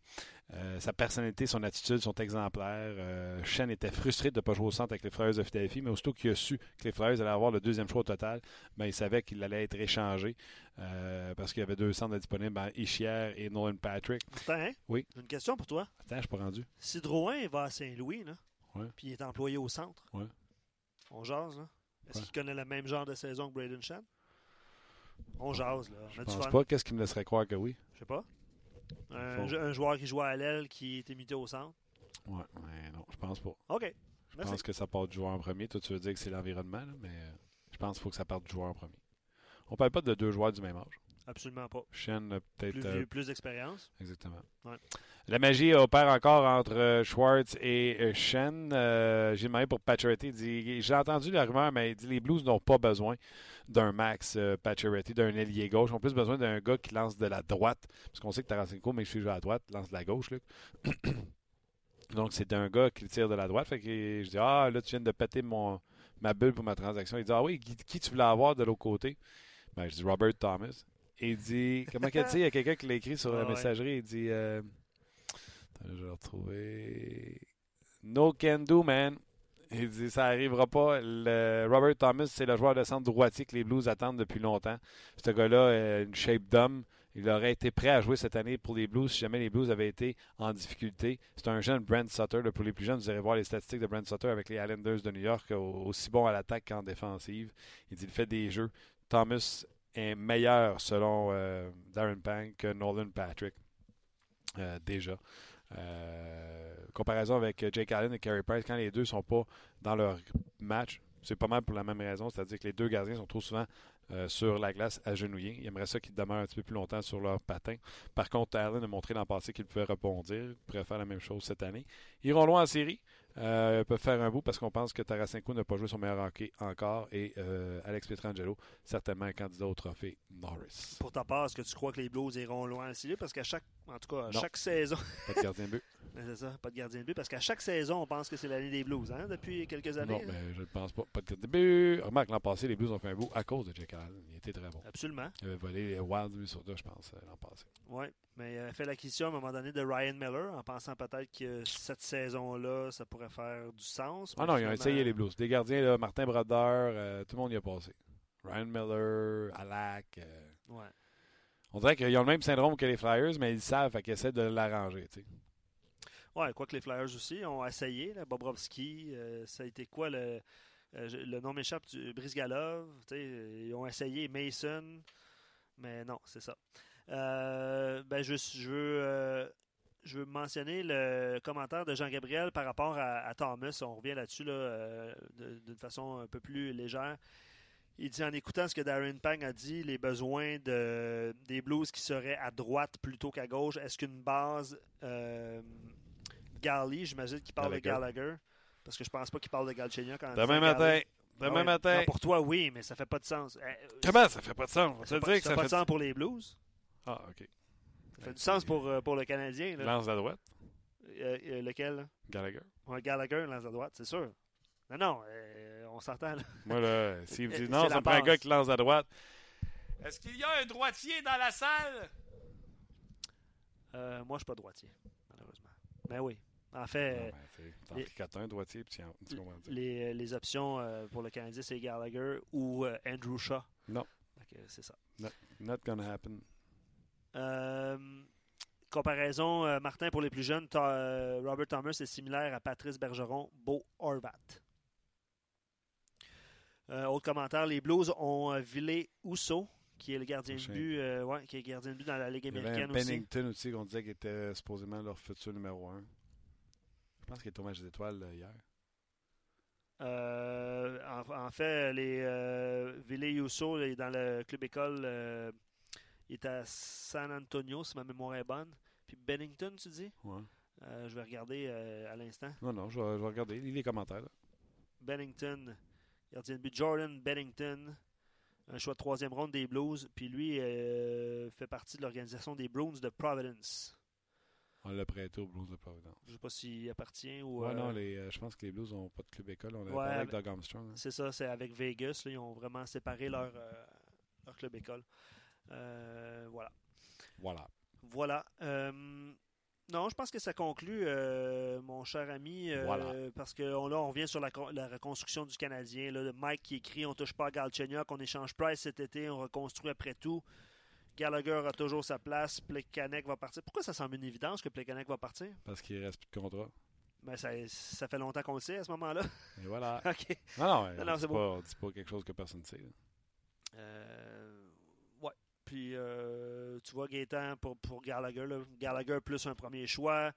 Euh, sa personnalité, son attitude sont exemplaires. Euh, Chen était frustré de ne pas jouer au centre avec les Flyers de Philadelphie, mais aussitôt qu'il a su que les Flyers allaient avoir le deuxième choix au total, ben, il savait qu'il allait être échangé euh, parce qu'il y avait deux centres disponibles, en Hischier et Nolan Patrick. Attends, hein? Oui. J'ai une question pour toi. Attends, je ne suis pas rendu. Si Drouin va à Saint-Louis, là, ouais. Puis il est employé au centre, ouais. On jase, là. Est-ce ouais. qu'il connaît le même genre de saison que Brayden Shad? On jase, là. Je ne pense pas. Qu'est-ce qui me laisserait croire que oui? Je sais pas. Un, un joueur qui jouait à l'aile qui est imité au centre? Ouais, mais non, je pense pas. OK. Je Merci. pense que ça part du joueur en premier. Toi, tu veux dire que c'est l'environnement, là, mais je pense qu'il faut que ça parte du joueur en premier. On parle pas de deux joueurs du même âge. Absolument pas. Chen a peut-être... Plus, euh... plus d'expérience. Exactement. Ouais. La magie opère encore entre Schwartz et Chen. Euh, j'ai demandé pour Pacioretty. Dit, j'ai entendu la rumeur, mais il dit les Blues n'ont pas besoin d'un Max euh, Pacioretty, d'un ailier gauche. Ils ont plus besoin d'un gars qui lance de la droite. Parce qu'on sait que Tarasenko, mais je suis joué à la droite, lance de la gauche, Luc. Donc, c'est un gars qui tire de la droite. Fait que je dis, ah, là, tu viens de péter mon, ma bulle pour ma transaction. Il dit, ah oui, qui, qui tu voulais avoir de l'autre côté? Ben, je dis, Robert Thomas. Et il dit, comment qu'elle dit, il y a quelqu'un qui l'a écrit sur ah, la messagerie, ouais. Il dit, euh, attends, je vais le retrouver, no can do, man. Il dit, ça n'arrivera pas. Le Robert Thomas, c'est le joueur de centre droitier que les Blues attendent depuis longtemps. Ce gars-là, une shape d'homme. Il aurait été prêt à jouer cette année pour les Blues si jamais les Blues avaient été en difficulté. C'est un jeune Brent Sutter. Là, pour les plus jeunes, vous irez voir les statistiques de Brent Sutter avec les Islanders de New York, aussi bon à l'attaque qu'en défensive. Il dit, il fait des jeux. Thomas est meilleur, selon euh, Darren Pang, que Nolan Patrick, euh, déjà. Euh, comparaison avec Jake Allen et Carey Price, quand les deux ne sont pas dans leur match, c'est pas mal pour la même raison, c'est-à-dire que les deux gardiens sont trop souvent euh, sur la glace agenouillés. Ils aimeraient ça qu'ils demeurent un petit peu plus longtemps sur leur patin. Par contre, Allen a montré l'an passé qu'il pouvait rebondir, il pourrait faire la même chose cette année. Ils iront loin en série. Euh, peuvent faire un bout parce qu'on pense que Tarasenko n'a pas joué son meilleur hockey encore et euh, Alex Pietrangelo, certainement un candidat au trophée Norris. Pour ta part, est-ce que tu crois que les Blues iront loin en série? Parce qu'à chaque, en tout cas, à chaque saison... Pas de gardien de but. C'est ça, pas de gardien de but. Parce qu'à chaque saison, on pense que c'est l'année des Blues, hein, depuis quelques années. Non, mais ben, je ne pense pas. Pas de gardien de but. Remarque, l'an passé, les Blues ont fait un bout à cause de Jake Allen. Il était très bon. Absolument. Il avait volé les Wilds, lui, sur deux, je pense, l'an passé. Oui, mais il a fait l'acquisition à un moment donné de Ryan Miller en pensant peut-être que cette saison-là, ça pourrait faire du sens. Ah non, ils ont essayé les Blues. Des gardiens, là, Martin Brodeur, euh, tout le monde y a passé. Ryan Miller, Halak. Euh... Ouais. On dirait qu'ils ont le même syndrome que les Flyers, mais ils savent, fait qu'ils essaient de l'arranger. Oui, quoi que les Flyers aussi ont essayé. Là, Bobrovski, euh, ça a été quoi le, euh, le nom m'échappe du Brizgalov. Ils ont essayé Mason, mais non, c'est ça. Euh, ben je, je veux... Euh, je veux mentionner le commentaire de Jean-Gabriel par rapport à, à Thomas. On revient là-dessus là, euh, d'une façon un peu plus légère. Il dit, en écoutant ce que Darren Pang a dit, les besoins de, des Blues qui seraient à droite plutôt qu'à gauche, est-ce qu'une base euh, Garly, j'imagine qu'il parle Gallagher. de Gallagher, parce que je pense pas qu'il parle de Galchenyuk. Demain matin. Demain ouais, matin. Non, pour toi, oui, mais ça fait pas de sens. Comment ça fait pas de sens? On ça fait pas, dire ça que ça fait pas de sens du... pour les Blues. Ah, OK. Ça fait okay. du sens pour, pour le Canadien. Là. Lance à droite. Euh, lequel? Là? Gallagher. Ouais, Gallagher, lance à droite, c'est sûr. Non, non, euh, on s'entend. Là. Moi, là, s'il me dit non, ça me prend un gars qui lance à droite. Est-ce qu'il y a un droitier dans la salle? Euh, moi, je suis pas droitier, malheureusement. Ben oui. En fait, non, ben, t'en les, un droitier, puis tu comprends dire. Les, les options euh, pour le Canadien, c'est Gallagher ou euh, Andrew Shaw. Non. Donc, c'est ça. No, not gonna happen. Euh, comparaison, euh, Martin, pour les plus jeunes, euh, Robert Thomas est similaire à Patrice Bergeron, Bo Horvat. Euh, autre commentaire, les Blues ont euh, Ville Husso, qui est le gardien de but, euh, ouais, qui est gardien de but dans la Ligue américaine aussi. Pennington aussi, qu'on disait qu'il était supposément leur futur numéro un. Je pense qu'il est au match des étoiles hier. Euh, en, en fait, les euh, Ville Husso, là, dans le club école, euh, il est à San Antonio, si ma mémoire est bonne. Puis Bennington, tu dis? Oui. Euh, je vais regarder euh, à l'instant. Non, non, je vais, je vais regarder. Lis les commentaires. Là. Bennington, gardien de but. Jordan Bennington, un choix de troisième ronde des Blues. Puis lui, euh, fait partie de l'organisation des Bruins de Providence. On l'a prêté aux Blues de Providence. Je ne sais pas s'il appartient ou... Ouais, euh... non, les, euh, je pense que les Blues n'ont pas de club école. On l'a ouais, parlé avec Doug Armstrong. Hein. C'est ça, c'est avec Vegas. Là, ils ont vraiment séparé leur, euh, leur club école. Euh, voilà. Voilà. Voilà. Euh, non, je pense que ça conclut, euh, mon cher ami. Euh, voilà. Parce que on, là, on revient sur la, la reconstruction du Canadien. Là, Mike qui écrit « On ne touche pas à Galchenyuk, on échange Price cet été, on reconstruit après tout. » Gallagher a toujours sa place. Plekanec va partir. Pourquoi ça semble une évidence que Plekanec va partir? Parce qu'il reste plus de contrat. Ben ça, ça fait longtemps qu'on le sait à ce moment-là. Et voilà. Okay. Non, non, non, non, c'est, c'est pas, on ne dit pas quelque chose que personne ne sait. Euh, ouais. Puis, euh, tu vois, Gaétan, pour, pour Gallagher, là, Gallagher plus un premier choix.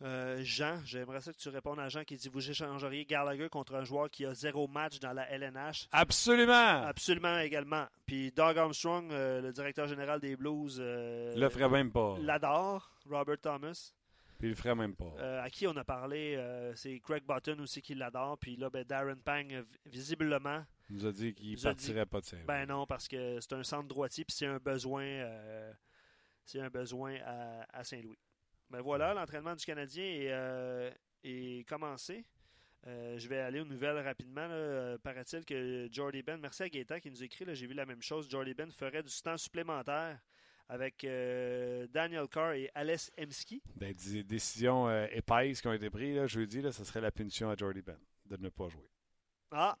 Euh, Jean, j'aimerais ça que tu répondes à Jean qui dit « Vous échangeriez Gallagher contre un joueur qui a zéro match dans la L N H? » Absolument! Absolument également. Puis Doug Armstrong, euh, le directeur général des Blues... Euh, le ferait même pas. L'adore, Robert Thomas. Puis il le ferait même pas. Euh, à qui on a parlé, euh, c'est Craig Button aussi qui l'adore. Puis là, ben, Darren Pang, visiblement... nous a dit qu'il partirait dit, pas de ça. Ben non, parce que c'est un centre droitier puis c'est un besoin, euh, c'est un besoin à, à Saint-Louis. Ben voilà, l'entraînement du Canadien est, euh, est commencé. Euh, je vais aller aux nouvelles rapidement. Là. Paraît-il que Jordy Ben, merci à Gaétan qui nous écrit, là, j'ai vu la même chose, Jordy Ben ferait du temps supplémentaire avec euh, Daniel Carr et Alex Emski. Ben, des décisions euh, épaisses qui ont été prises là, jeudi, là, ce serait la punition à Jordy Ben de ne pas jouer. Ah!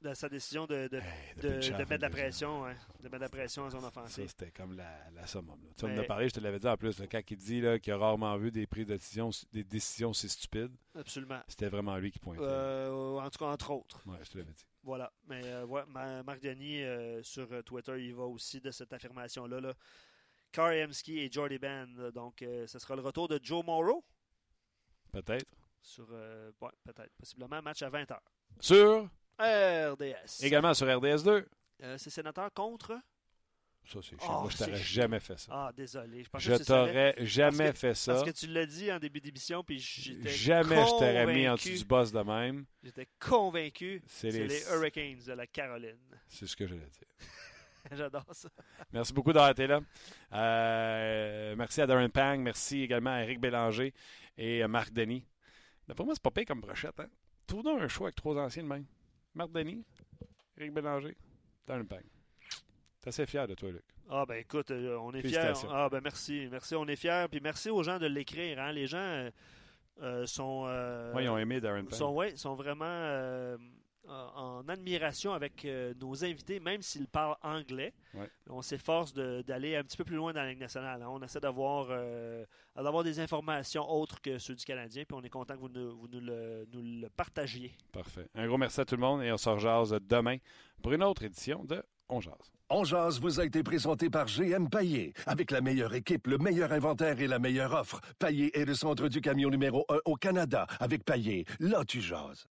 De sa décision de, de, hey, de, de, de mettre de la pression, hein, de mettre la pression en zone offensive. Ça, c'était comme la, la summum. Tu sais, on en a parlé, je te l'avais dit en plus, le quand il dit là, qu'il a rarement vu des prises de décision, des décisions aussi stupides. Absolument. C'était vraiment lui qui pointait. Euh, en tout cas, entre autres. Oui, je te l'avais dit. Voilà. Mais euh, ouais, Marc Denis, euh, sur Twitter, il va aussi de cette affirmation-là. Là. Carr Emski et Jordy Ben. Donc, euh, ce sera le retour de Joe Morrow. Peut-être. Sur, euh, ouais, peut-être. Possiblement, match à vingt heures. Sur... R D S. Également sur R D S deux. Euh, c'est sénateur contre? Ça, c'est chiant. Oh, moi, je t'aurais c'est... jamais fait ça. Ah, désolé. Je, pense je que t'aurais serait... jamais que, fait ça. Parce que tu l'as dit en début d'émission, puis j'étais Jamais convaincu. Je t'aurais mis en dessous du boss de même. J'étais convaincu. C'est, c'est les... les Hurricanes de la Caroline. C'est ce que j'allais dire. J'adore ça. Merci beaucoup d'avoir été là. Euh, merci à Darren Pang. Merci également à Éric Bélanger et à Marc Denis. D'après moi, c'est pas pire comme brochette. Hein? Tournons un show avec trois anciens de même. Marc Denis, Éric Bélanger, Darren Pang. T'es assez fier de toi, Luc. Ah ben écoute, euh, on est fiers. On, ah ben merci, merci, on est fiers. Puis merci aux gens de l'écrire. Hein. Les gens euh, sont... Euh, oui, ils ont aimé Darren Pang. Sont, ouais, sont vraiment euh, en admiration avec euh, nos invités, même s'ils parlent anglais. Ouais. On s'efforce de, d'aller un petit peu plus loin dans la Ligue nationale. Hein. On essaie d'avoir, euh, d'avoir des informations autres que ceux du Canadien, puis on est content que vous, nous, vous nous, le, nous le partagiez. Parfait. Un gros merci à tout le monde et on se rejase demain pour une autre édition de On jase. On jase vous a été présenté par G M Paillet. Avec la meilleure équipe, le meilleur inventaire et la meilleure offre. Paillet est le centre du camion numéro un au Canada. Avec Paillet, là tu jases.